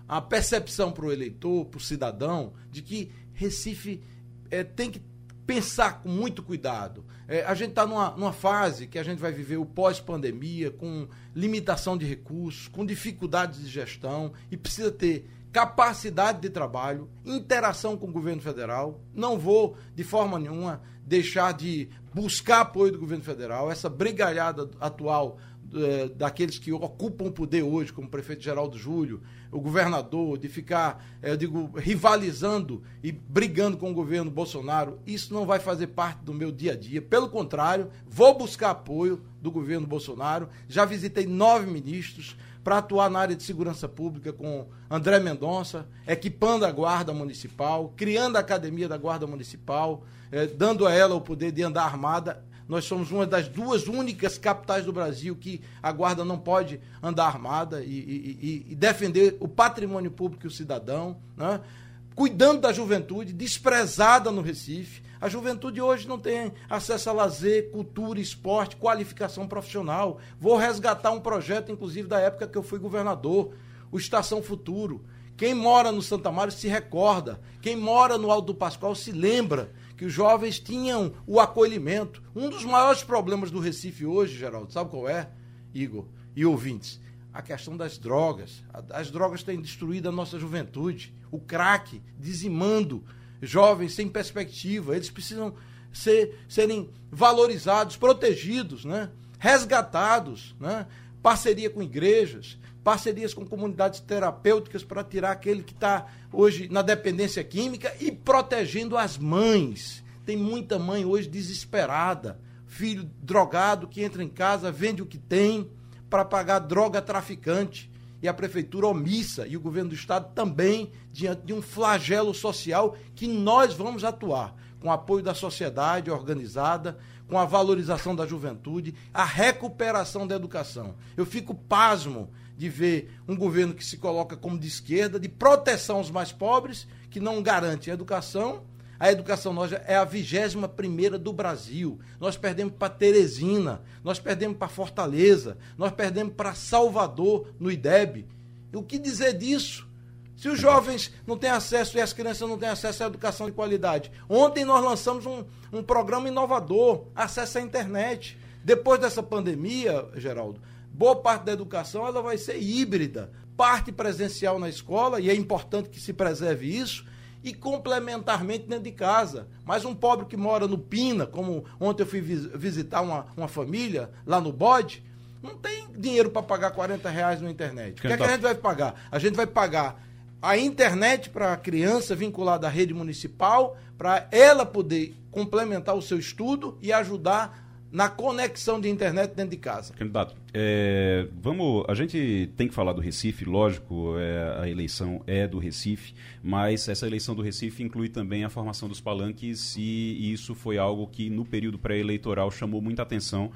a percepção para o eleitor, para o cidadão, de que Recife tem que pensar com muito cuidado. A gente está numa fase que a gente vai viver o pós-pandemia, com limitação de recursos, com dificuldades de gestão, e precisa ter capacidade de trabalho, interação com o governo federal. Não vou, de forma nenhuma, deixar de buscar apoio do governo federal. Essa brigalhada atual daqueles que ocupam o poder hoje, como o prefeito Geraldo Júlio, o governador, de ficar, eu digo, rivalizando e brigando com o governo Bolsonaro, isso não vai fazer parte do meu dia a dia. Pelo contrário, vou buscar apoio do governo Bolsonaro. Já visitei 9 ministros para atuar na área de segurança pública com André Mendonça, equipando a Guarda Municipal, criando a Academia da Guarda Municipal, dando a ela o poder de andar armada. Nós somos uma das 2 únicas capitais do Brasil que a Guarda não pode andar armada e defender o patrimônio público e o cidadão, né? Cuidando da juventude, desprezada no Recife. A juventude hoje não tem acesso a lazer, cultura, esporte, qualificação profissional. Vou resgatar um projeto, inclusive, da época que eu fui governador, o Estação Futuro. Quem mora no Santa Mário se recorda, quem mora no Alto do Pascoal se lembra que os jovens tinham o acolhimento. Um dos maiores problemas do Recife hoje, Geraldo, sabe qual é, Igor e ouvintes? A questão das drogas. As drogas têm destruído a nossa juventude. O crack dizimando jovens sem perspectiva. Eles precisam serem valorizados, protegidos, né? Resgatados, né? Parceria com igrejas, parcerias com comunidades terapêuticas para tirar aquele que está hoje na dependência química e protegendo as mães. Tem muita mãe hoje desesperada, filho drogado que entra em casa, vende o que tem para pagar droga traficante. E a prefeitura omissa e o governo do estado também diante de um flagelo social que nós vamos atuar com o apoio da sociedade organizada, com a valorização da juventude, a recuperação da educação. Eu fico pasmo de ver um governo que se coloca como de esquerda, de proteção aos mais pobres, que não garante a educação. A educação nós é a 21ª do Brasil. Nós perdemos para Teresina, nós perdemos para Fortaleza, nós perdemos para Salvador, no IDEB. E o que dizer disso? Se os jovens não têm acesso e as crianças não têm acesso à educação de qualidade. Ontem nós lançamos um programa inovador, acesso à internet. Depois dessa pandemia, Geraldo, boa parte da educação ela vai ser híbrida, parte presencial na escola, e é importante que se preserve isso, e complementarmente dentro de casa. Mas um pobre que mora no Pina, como ontem eu fui visitar uma família lá no Bode, não tem dinheiro para pagar R$40 na internet. O que é que a gente vai pagar? A gente vai pagar a internet para a criança vinculada à rede municipal, para ela poder complementar o seu estudo e ajudar na conexão de internet dentro de casa. Candidato, a gente tem que falar do Recife, lógico, a eleição é do Recife, mas essa eleição do Recife inclui também a formação dos palanques, e isso foi algo que no período pré-eleitoral chamou muita atenção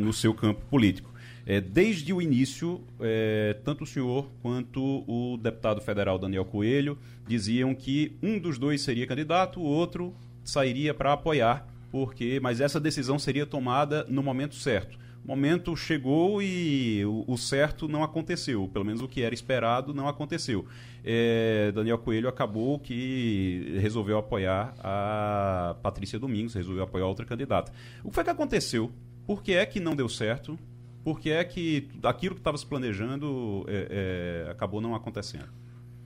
no seu campo político. Desde o início, tanto o senhor quanto o deputado federal Daniel Coelho diziam que um dos dois seria candidato, o outro sairia para apoiar, mas essa decisão seria tomada no momento certo. O momento chegou e o certo não aconteceu, pelo menos o que era esperado não aconteceu. Daniel Coelho acabou que resolveu apoiar a Patrícia Domingos, resolveu apoiar outra candidata. O que foi que aconteceu? Por que é que não deu certo? Por que é que aquilo que estava se planejando acabou não acontecendo?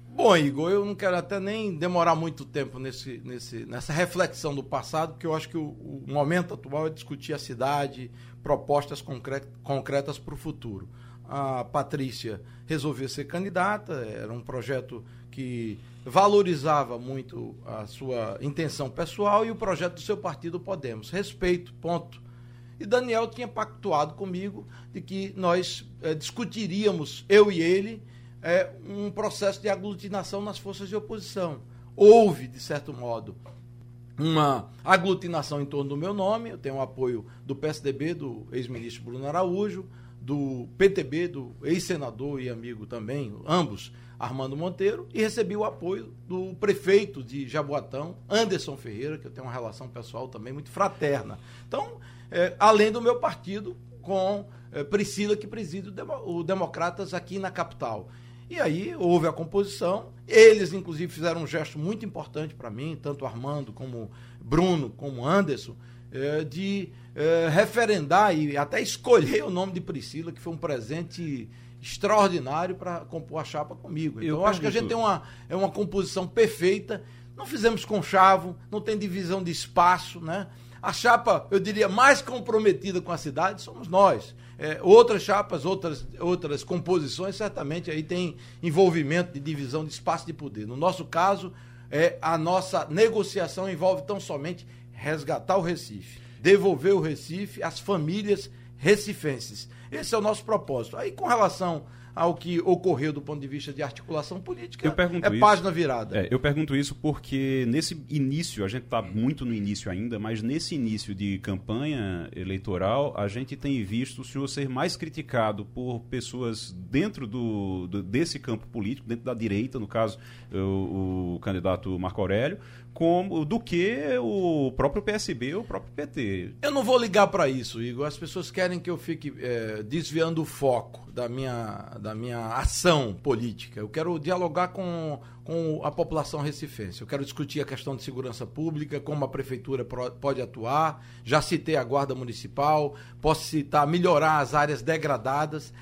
Bom, Igor, eu não quero até nem demorar muito tempo nessa reflexão do passado, porque eu acho que o momento atual é discutir a cidade, propostas concretas para o futuro. A Patrícia resolveu ser candidata, era um projeto que valorizava muito a sua intenção pessoal e o projeto do seu partido Podemos. Respeito, ponto. E Daniel tinha pactuado comigo de que nós discutiríamos, eu e ele, um processo de aglutinação nas forças de oposição. Houve, de certo modo, uma aglutinação em torno do meu nome. Eu tenho o apoio do PSDB, do ex-ministro Bruno Araújo, do PTB, do ex-senador e amigo também, ambos, Armando Monteiro, e recebi o apoio do prefeito de Jaboatão, Anderson Ferreira, que eu tenho uma relação pessoal também muito fraterna. Então, além do meu partido, com Priscila, que preside o Democratas aqui na capital. E aí houve a composição, eles inclusive fizeram um gesto muito importante para mim, tanto Armando como Bruno, como Anderson, de referendar e até escolher o nome de Priscila, que foi um presente extraordinário para compor a chapa comigo. Então, eu acho que a gente tem uma composição perfeita, não fizemos conchavo, não tem divisão de espaço, né? A chapa, eu diria, mais comprometida com a cidade somos nós. Outras chapas, outras composições, certamente aí tem envolvimento de divisão de espaço de poder. No nosso caso, a nossa negociação envolve tão somente resgatar o Recife, devolver o Recife às famílias recifenses. Esse é o nosso propósito. Aí, com relação ao que ocorreu do ponto de vista de articulação política, página virada. Eu pergunto isso porque nesse início, a gente está muito no início ainda, mas nesse início de campanha eleitoral, a gente tem visto o senhor ser mais criticado por pessoas dentro desse campo político, dentro da direita, no caso, o candidato Marco Aurélio, do que o próprio PSB ou o próprio PT. Eu não vou ligar para isso, Igor. As pessoas querem que eu fique desviando o foco da minha ação política. Eu quero dialogar com a população recifense. Eu quero discutir a questão de segurança pública, como a prefeitura pode atuar. Já citei a Guarda Municipal. Posso citar melhorar as áreas degradadas.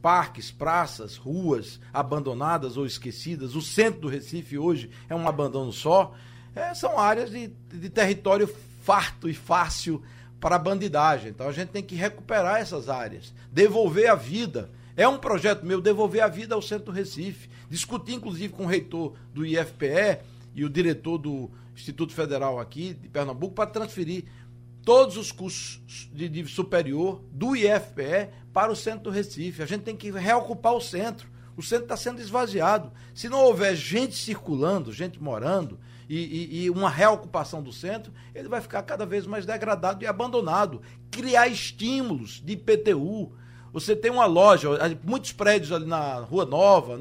Parques, praças, ruas abandonadas ou esquecidas. O centro do Recife hoje é um abandono só. São áreas de território farto e fácil para a bandidagem. Então a gente tem que recuperar essas áreas, devolver a vida. É um projeto meu, devolver a vida ao centro do Recife. Discuti, inclusive, com o reitor do IFPE e o diretor do Instituto Federal aqui de Pernambuco para transferir todos os cursos de nível superior do IFPE para o centro do Recife. A gente tem que reocupar o centro. O centro está sendo esvaziado. Se não houver gente circulando, gente morando, e uma reocupação do centro, ele vai ficar cada vez mais degradado e abandonado. Criar estímulos de IPTU. Você tem uma loja, muitos prédios ali na Rua Nova,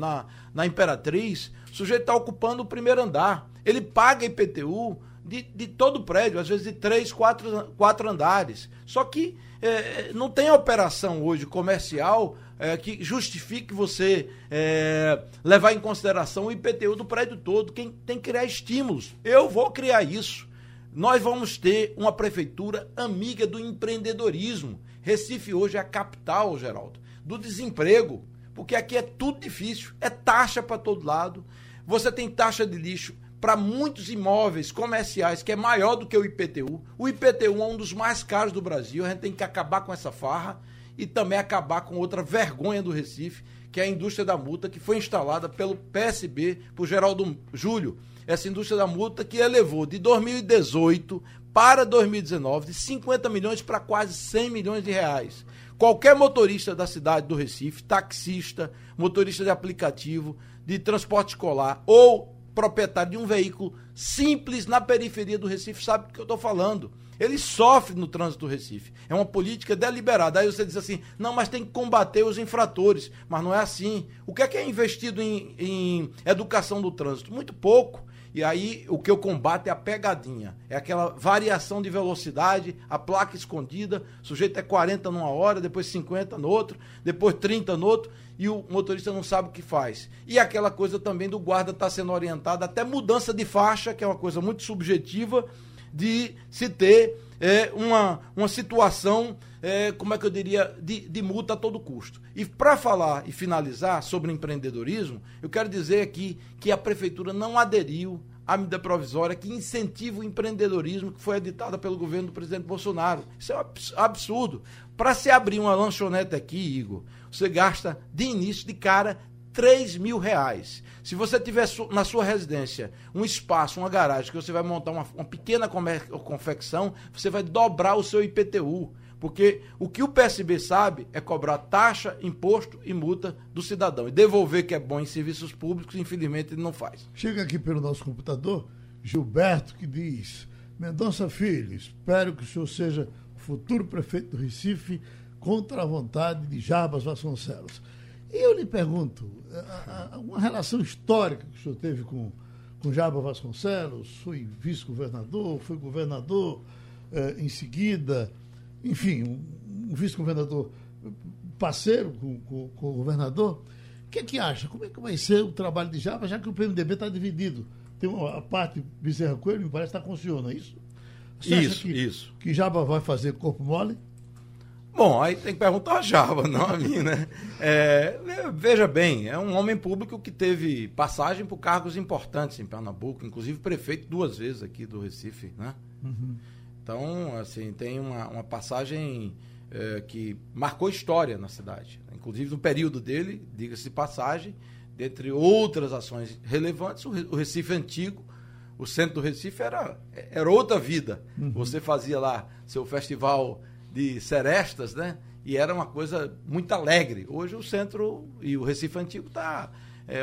na Imperatriz, o sujeito está ocupando o primeiro andar. Ele paga IPTU de todo o prédio, às vezes de 3, 4 andares. Só que não tem operação hoje comercial que justifique você levar em consideração o IPTU do prédio todo. Quem tem que criar estímulos. Eu vou criar isso. Nós vamos ter uma prefeitura amiga do empreendedorismo. Recife hoje é a capital, Geraldo, do desemprego, porque aqui é tudo difícil, é taxa para todo lado. Você tem taxa de lixo para muitos imóveis comerciais, que é maior do que o IPTU. O IPTU é um dos mais caros do Brasil, a gente tem que acabar com essa farra e também acabar com outra vergonha do Recife, que é a indústria da multa, que foi instalada pelo PSB, por Geraldo Júlio. Essa indústria da multa que elevou de 2018 para 2019 de 50 milhões para quase 100 milhões de reais. Qualquer motorista da cidade do Recife, taxista, motorista de aplicativo, de transporte escolar ou proprietário de um veículo simples na periferia do Recife sabe do que eu estou falando. Ele sofre no trânsito do Recife. É uma política deliberada. Aí você diz assim, não, mas tem que combater os infratores. Mas não é assim. O que é investido em educação do trânsito? Muito pouco. E aí o que eu combato é a pegadinha, é aquela variação de velocidade, a placa escondida, o sujeito é 40 numa hora, depois 50 no outro, depois 30 no outro, e o motorista não sabe o que faz. E aquela coisa também do guarda estar sendo orientado, até mudança de faixa, que é uma coisa muito subjetiva, de se ter uma situação, como é que eu diria, de multa a todo custo. E para falar e finalizar sobre empreendedorismo, eu quero dizer aqui que a Prefeitura não aderiu à medida provisória que incentiva o empreendedorismo que foi editada pelo governo do presidente Bolsonaro. Isso é um absurdo. Para se abrir uma lanchonete aqui, Igor, você gasta de início, de cara, R$3 mil. Se você tiver na sua residência um espaço, uma garagem, que você vai montar uma pequena confecção, você vai dobrar o seu IPTU. Porque o que o PSB sabe é cobrar taxa, imposto e multa do cidadão. E devolver que é bom em serviços públicos, infelizmente, ele não faz. Chega aqui pelo nosso computador, Gilberto, que diz: Mendonça Filho, espero que o senhor seja futuro prefeito do Recife contra a vontade de Jarbas Vasconcelos. E eu lhe pergunto, uma relação histórica que o senhor teve com Jarbas Vasconcelos, foi vice-governador, foi governador em seguida, enfim, um vice-governador parceiro com o governador. O que é que acha? Como é que vai ser o trabalho de Jarbas, já que o PMDB está dividido? Tem a parte Bezerra Coelho, me parece que está com o senhor, não é isso? Você acha que Jarbas vai fazer corpo mole? Bom, aí tem que perguntar a Jarbas, não a mim, né? Veja bem, é um homem público que teve passagem por cargos importantes em Pernambuco, inclusive prefeito 2 vezes aqui do Recife, né? Uhum. Então, assim, tem uma passagem que marcou história na cidade. Inclusive, no período dele, diga-se passagem, dentre outras ações relevantes, o Recife antigo, o centro do Recife era outra vida. Uhum. Você fazia lá seu festival de serestas, né? E era uma coisa muito alegre. Hoje o centro e o Recife Antigo está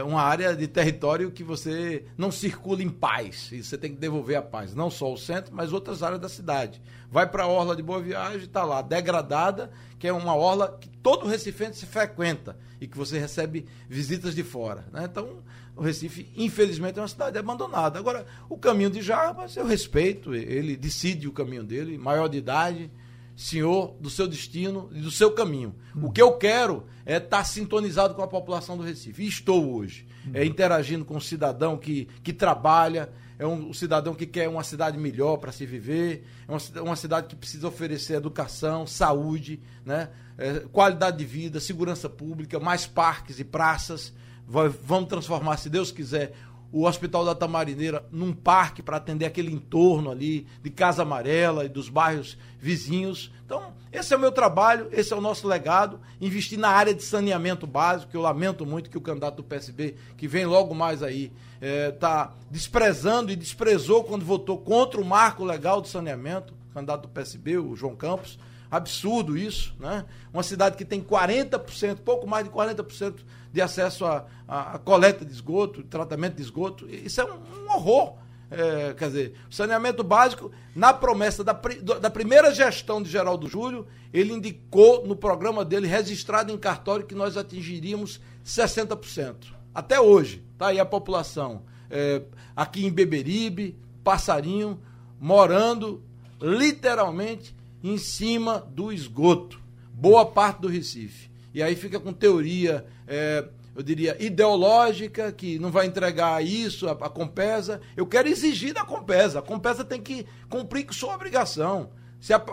uma área de território que você não circula em paz, e você tem que devolver a paz, não só o centro, mas outras áreas da cidade. Vai para a Orla de Boa Viagem, está lá, degradada, que é uma orla que todo recifense se frequenta e que você recebe visitas de fora, né? Então, o Recife, infelizmente, é uma cidade abandonada. Agora, o caminho de Jarbas, eu respeito, ele decide o caminho dele, maior de idade, senhor do seu destino e do seu caminho. O que eu quero é estar sintonizado com a população do Recife. E estou hoje. Interagindo com um cidadão que trabalha, é um cidadão que quer uma cidade melhor para se viver, é uma cidade que precisa oferecer educação, saúde, né? Qualidade de vida, segurança pública, mais parques e praças. Vamos transformar, se Deus quiser, o Hospital da Tamarineira num parque para atender aquele entorno ali de Casa Amarela e dos bairros vizinhos. Então, esse é o meu trabalho, esse é o nosso legado, investir na área de saneamento básico, que eu lamento muito que o candidato do PSB, que vem logo mais aí, está desprezando e desprezou quando votou contra o marco legal do saneamento, o candidato do PSB, o João Campos. Absurdo isso, né? Uma cidade que tem 40%, pouco mais de 40% de acesso à coleta de esgoto, tratamento de esgoto. Isso é um horror. Quer dizer, o saneamento básico, na promessa da primeira gestão de Geraldo Júlio, ele indicou no programa dele, registrado em cartório, que nós atingiríamos 60%. Até hoje, tá aí a população aqui em Beberibe, Passarinho, morando literalmente em cima do esgoto, boa parte do Recife. E aí fica com teoria eu diria, ideológica, que não vai entregar isso à Compesa. Eu quero exigir da Compesa. A Compesa tem que cumprir com sua obrigação.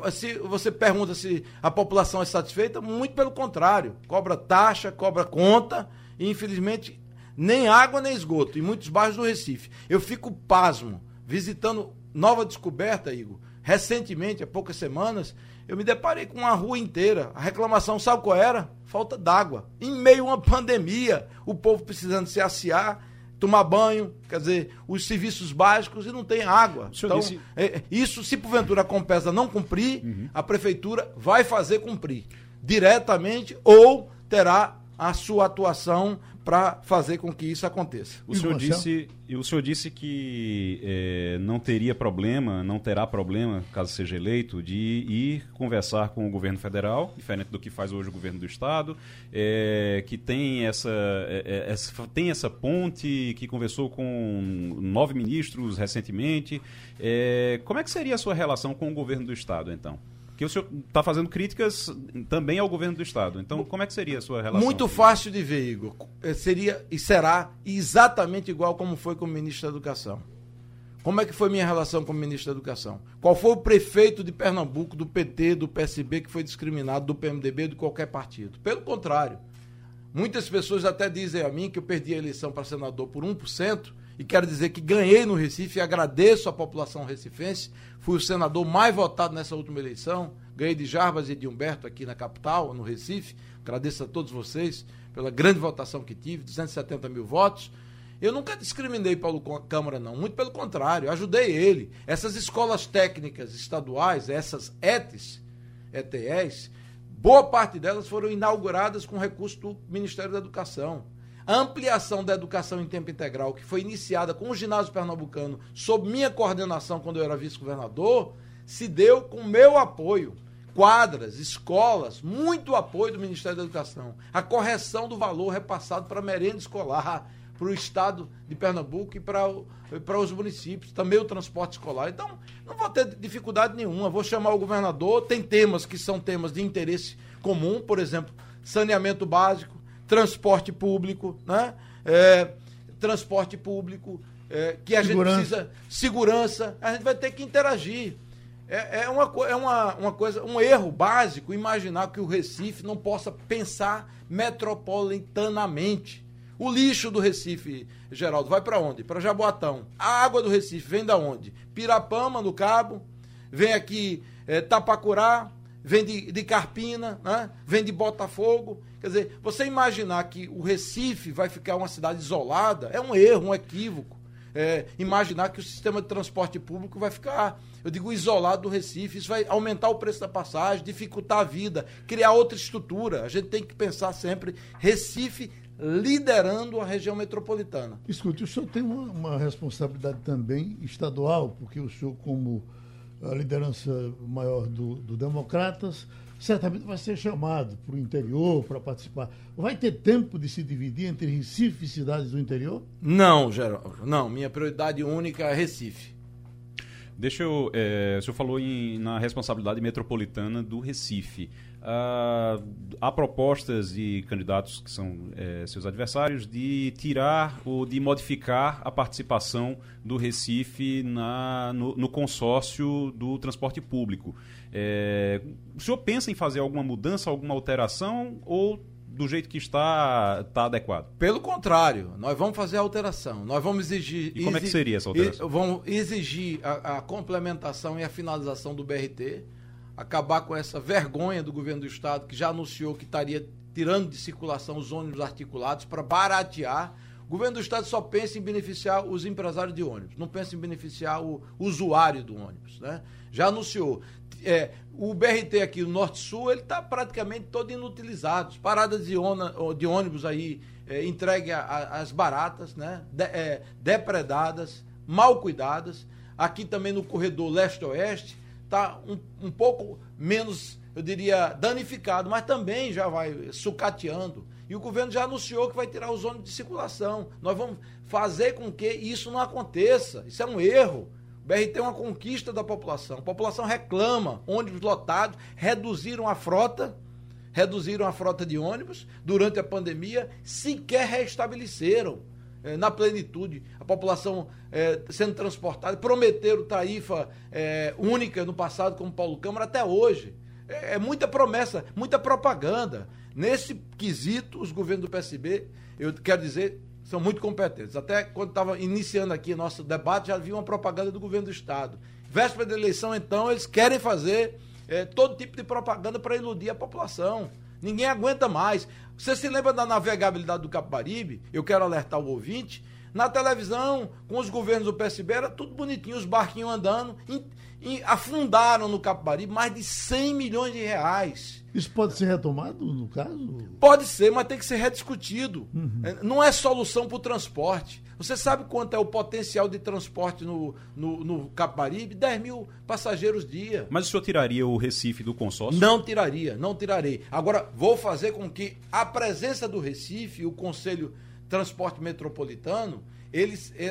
Se você pergunta se a população é satisfeita, muito pelo contrário. Cobra taxa, cobra conta e, infelizmente, nem água nem esgoto em muitos bairros do Recife. Eu fico pasmo, visitando Nova Descoberta, Igor. Recentemente, há poucas semanas, eu me deparei com uma rua inteira. A reclamação, sabe qual era? Falta d'água. Em meio a uma pandemia, o povo precisando se assear, tomar banho, quer dizer, os serviços básicos, e não tem água. Então, disse... isso, se porventura a Compesa não cumprir, a prefeitura vai fazer cumprir diretamente ou terá a sua atuação para fazer com que isso aconteça. O senhor disse que não teria problema, não terá problema, caso seja eleito, de ir conversar com o governo federal, diferente do que faz hoje o governo do Estado, que tem essa ponte, que conversou com 9 ministros recentemente. Como é que seria a sua relação com o governo do Estado, então? Porque o senhor está fazendo críticas também ao governo do Estado. Então, como é que seria a sua relação? Muito fácil de ver, Igor. Seria e será exatamente igual como foi com o ministro da Educação. Como é que foi minha relação com o ministro da Educação? Qual foi o prefeito de Pernambuco, do PT, do PSB, que foi discriminado, do PMDB, de qualquer partido? Pelo contrário. Muitas pessoas até dizem a mim que eu perdi a eleição para senador por 1%, e quero dizer que ganhei no Recife, e agradeço à população recifense, fui o senador mais votado nessa última eleição, ganhei de Jarbas e de Humberto aqui na capital, no Recife, agradeço a todos vocês pela grande votação que tive, 270 mil votos. Eu nunca discriminei Paulo Câmara, não, muito pelo contrário, ajudei ele. Essas escolas técnicas estaduais, essas ETEs, boa parte delas foram inauguradas com recurso do Ministério da Educação. A ampliação da educação em tempo integral, que foi iniciada com o ginásio pernambucano, sob minha coordenação quando eu era vice-governador, se deu com meu apoio. Quadras, escolas, muito apoio do Ministério da Educação. A correção do valor repassado para a merenda escolar, para o estado de Pernambuco e para os municípios, também o transporte escolar. Então, não vou ter dificuldade nenhuma, vou chamar o governador, tem temas que são temas de interesse comum, por exemplo, saneamento básico, transporte público, né? Que a gente precisa... Segurança. A gente vai ter que interagir. É uma coisa, um erro básico imaginar que o Recife não possa pensar metropolitanamente. O lixo do Recife, Geraldo, vai para onde? Para Jaboatão. A água do Recife vem da onde? Pirapama, no Cabo, vem aqui Tapacurá, vem de Carpina, né? Vem de Botafogo. Quer dizer, você imaginar que o Recife vai ficar uma cidade isolada é um erro, um equívoco. Imaginar que o sistema de transporte público vai ficar, eu digo, isolado do Recife, isso vai aumentar o preço da passagem, dificultar a vida, criar outra estrutura. A gente tem que pensar sempre Recife liderando a região metropolitana. Escute, o senhor tem uma responsabilidade também estadual, porque o senhor, como a liderança maior do Democratas, certamente vai ser chamado para o interior, para participar. Vai ter tempo de se dividir entre Recife e cidades do interior? Não, Geraldo, não. Minha prioridade única é Recife. O senhor falou na responsabilidade metropolitana do Recife. Há propostas de candidatos que são seus adversários de tirar ou de modificar a participação do Recife no consórcio do transporte público. O senhor pensa em fazer alguma mudança, alguma alteração, ou do jeito que está adequado? Pelo contrário, nós vamos fazer a alteração. Nós vamos exigir... E como é que seria essa alteração? Vamos exigir a complementação e a finalização do BRT, acabar com essa vergonha do governo do Estado, que já anunciou que estaria tirando de circulação os ônibus articulados para baratear. O governo do Estado só pensa em beneficiar os empresários de ônibus, não pensa em beneficiar o usuário do ônibus, né? Já anunciou. O BRT aqui, o Norte-Sul, ele está praticamente todo inutilizado. Paradas de ônibus aí entregue às baratas, né? Depredadas, mal cuidadas. Aqui também no corredor leste-oeste, está um pouco menos, eu diria, danificado, mas também já vai sucateando. E o governo já anunciou que vai tirar os ônibus de circulação. Nós vamos fazer com que isso não aconteça. Isso é um erro. O BRT é uma conquista da população. A população reclama, ônibus lotados, reduziram a frota, reduziram a frota de ônibus durante a pandemia, sequer reestabeleceram na plenitude a população sendo transportada. Prometeram tarifa única no passado, como Paulo Câmara, até hoje. É muita promessa, muita propaganda. Nesse quesito, os governos do PSB, eu quero dizer, são muito competentes. Até quando estava iniciando aqui nosso debate, já havia uma propaganda do governo do Estado. Véspera da eleição, então, eles querem fazer todo tipo de propaganda para iludir a população. Ninguém aguenta mais. Você se lembra da navegabilidade do Capibaribe? Eu quero alertar o ouvinte. Na televisão, com os governos do PSB, era tudo bonitinho, os barquinhos andando, e afundaram no Capibaribe mais de 100 milhões de reais. Isso pode ser retomado, no caso? Pode ser, mas tem que ser rediscutido. Uhum. Não é solução para o transporte. Você sabe quanto é o potencial de transporte no Capibaribe? 10 mil passageiros dia. Mas o senhor tiraria o Recife do consórcio? Não tiraria, não tirarei. Agora, vou fazer com que a presença do Recife, o Conselho Transporte Metropolitano,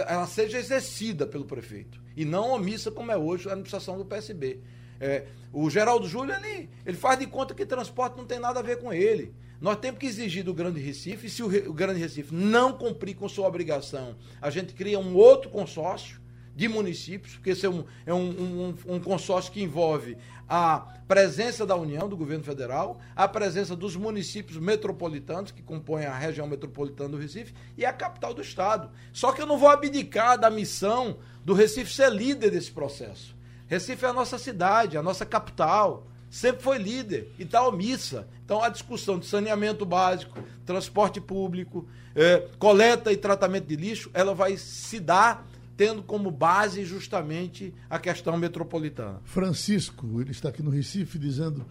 ela seja exercida pelo prefeito e não omissa, como é hoje a administração do PSB. O Geraldo Júlio, ele faz de conta que transporte não tem nada a ver com ele. Nós temos que exigir do Grande Recife, e se o Grande Recife não cumprir com sua obrigação, a gente cria um outro consórcio de municípios, porque esse é um consórcio que envolve a presença da União, do governo federal, a presença dos municípios metropolitanos, que compõem a região metropolitana do Recife, e a capital do Estado. Só que eu não vou abdicar da missão do Recife ser líder desse processo. Recife é a nossa cidade, a nossa capital, sempre foi líder e está omissa. Então, a discussão de saneamento básico, transporte público, coleta e tratamento de lixo, ela vai se dar tendo como base justamente a questão metropolitana. Francisco, ele está aqui no Recife, dizendo: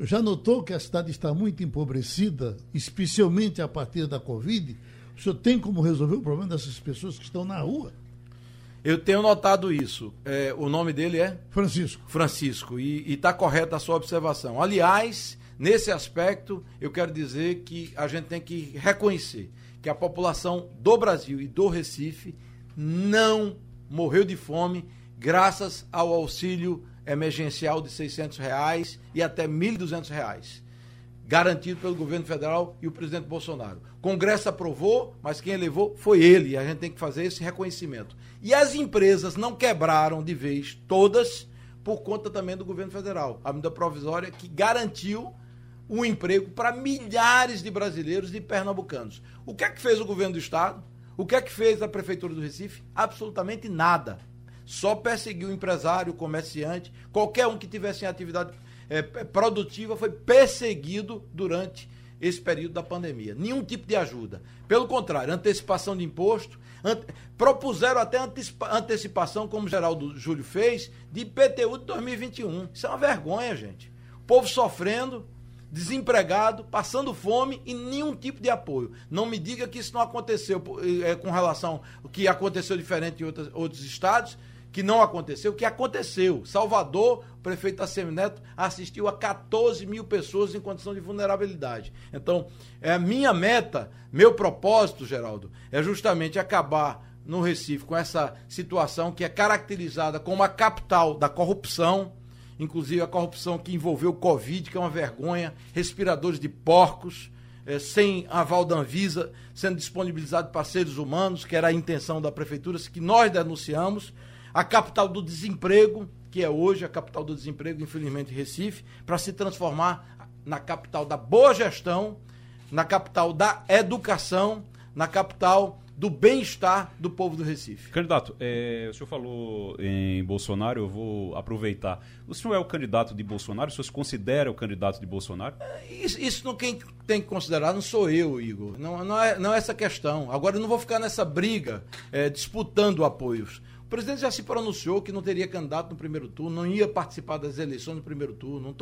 já notou que a cidade está muito empobrecida, especialmente a partir da Covid? O senhor tem como resolver o problema dessas pessoas que estão na rua? Eu tenho notado isso. O nome dele é? Francisco. Francisco, e está correta a sua observação. Aliás, nesse aspecto, eu quero dizer que a gente tem que reconhecer que a população do Brasil e do Recife não morreu de fome graças ao auxílio emergencial de R$600 e até R$1.200, garantido pelo governo federal e o presidente Bolsonaro. O Congresso aprovou, mas quem levou foi ele, e a gente tem que fazer esse reconhecimento. E as empresas não quebraram de vez todas por conta também do governo federal. A medida provisória que garantiu o emprego para milhares de brasileiros e pernambucanos. O que é que fez o governo do Estado? O que é que fez a Prefeitura do Recife? Absolutamente nada. Só perseguiu o empresário, o comerciante, qualquer um que tivesse em atividade produtiva foi perseguido durante esse período da pandemia. Nenhum tipo de ajuda. Pelo contrário, antecipação de imposto, propuseram até antecipação, como o Geraldo Júlio fez, de IPTU de 2021. Isso é uma vergonha, gente. O povo sofrendo, desempregado, passando fome e nenhum tipo de apoio. Não me diga que isso não aconteceu com relação ao que aconteceu diferente em outros estados, que não aconteceu, que aconteceu. Salvador, o prefeito ACM Neto, assistiu a 14 mil pessoas em condição de vulnerabilidade. Então, minha meta, meu propósito, Geraldo, é justamente acabar no Recife com essa situação que é caracterizada como a capital da corrupção, inclusive a corrupção que envolveu o Covid, que é uma vergonha, respiradores de porcos, sem aval da Anvisa, sendo disponibilizado para seres humanos, que era a intenção da prefeitura, que nós denunciamos, a capital do desemprego, que é hoje a capital do desemprego, infelizmente, Recife, para se transformar na capital da boa gestão, na capital da educação, na capital do bem-estar do povo do Recife. Candidato, o senhor falou em Bolsonaro, eu vou aproveitar. O senhor é o candidato de Bolsonaro? O senhor se considera o candidato de Bolsonaro? Isso não, quem tem que considerar não sou eu, Igor. Não é essa questão. Agora eu não vou ficar nessa briga disputando apoios. O presidente já se pronunciou que não teria candidato no primeiro turno, não ia participar das eleições no primeiro turno.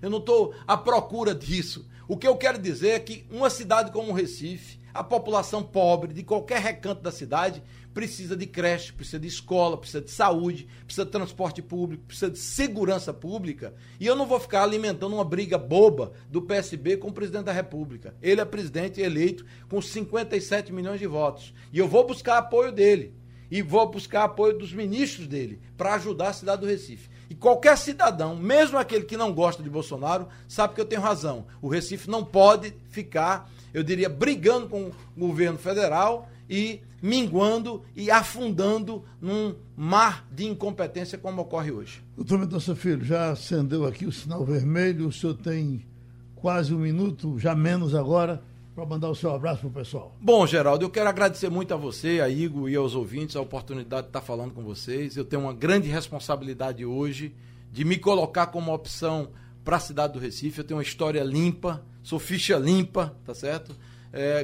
Eu não estou à procura disso. O que eu quero dizer é que uma cidade como o Recife, a população pobre de qualquer recanto da cidade precisa de creche, precisa de escola, precisa de saúde, precisa de transporte público, precisa de segurança pública. E eu não vou ficar alimentando uma briga boba do PSB com o presidente da República. Ele é presidente eleito com 57 milhões de votos. E eu vou buscar apoio dele. E vou buscar apoio dos ministros dele para ajudar a cidade do Recife. E qualquer cidadão, mesmo aquele que não gosta de Bolsonaro, sabe que eu tenho razão. O Recife não pode ficar, eu diria, brigando com o governo federal e minguando e afundando num mar de incompetência como ocorre hoje. Doutor Mendonça Filho, já acendeu aqui o sinal vermelho, o senhor tem quase um minuto, já menos agora, para mandar o seu abraço para o pessoal. Bom, Geraldo, eu quero agradecer muito a você, a Igor e aos ouvintes a oportunidade de estar falando com vocês. Eu tenho uma grande responsabilidade hoje de me colocar como opção para a cidade do Recife. Eu tenho uma história limpa, sou ficha limpa, tá certo?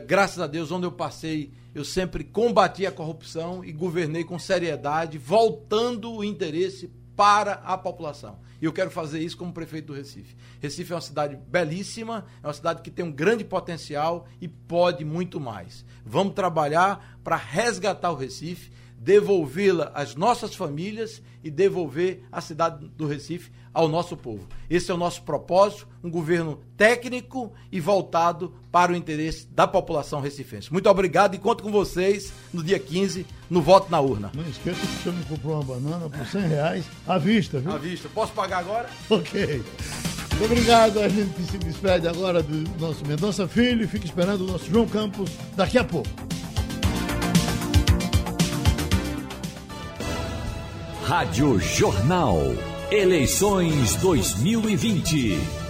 Graças a Deus, onde eu passei, eu sempre combati a corrupção e governei com seriedade, voltando o interesse para a população. E eu quero fazer isso como prefeito do Recife. Recife é uma cidade belíssima, é uma cidade que tem um grande potencial e pode muito mais. Vamos trabalhar para resgatar o Recife, devolvê-la às nossas famílias e devolver a cidade do Recife ao nosso povo. Esse é o nosso propósito, um governo técnico e voltado para o interesse da população recifense. Muito obrigado e conto com vocês no dia 15, no voto na urna. Não esqueça que o senhor me comprou uma banana por R$100 à vista, viu? À vista. Posso pagar agora? Ok. Muito obrigado. A gente se despede agora do nosso Mendonça Filho e fica esperando o nosso João Campos daqui a pouco. Rádio Jornal. Eleições 2020.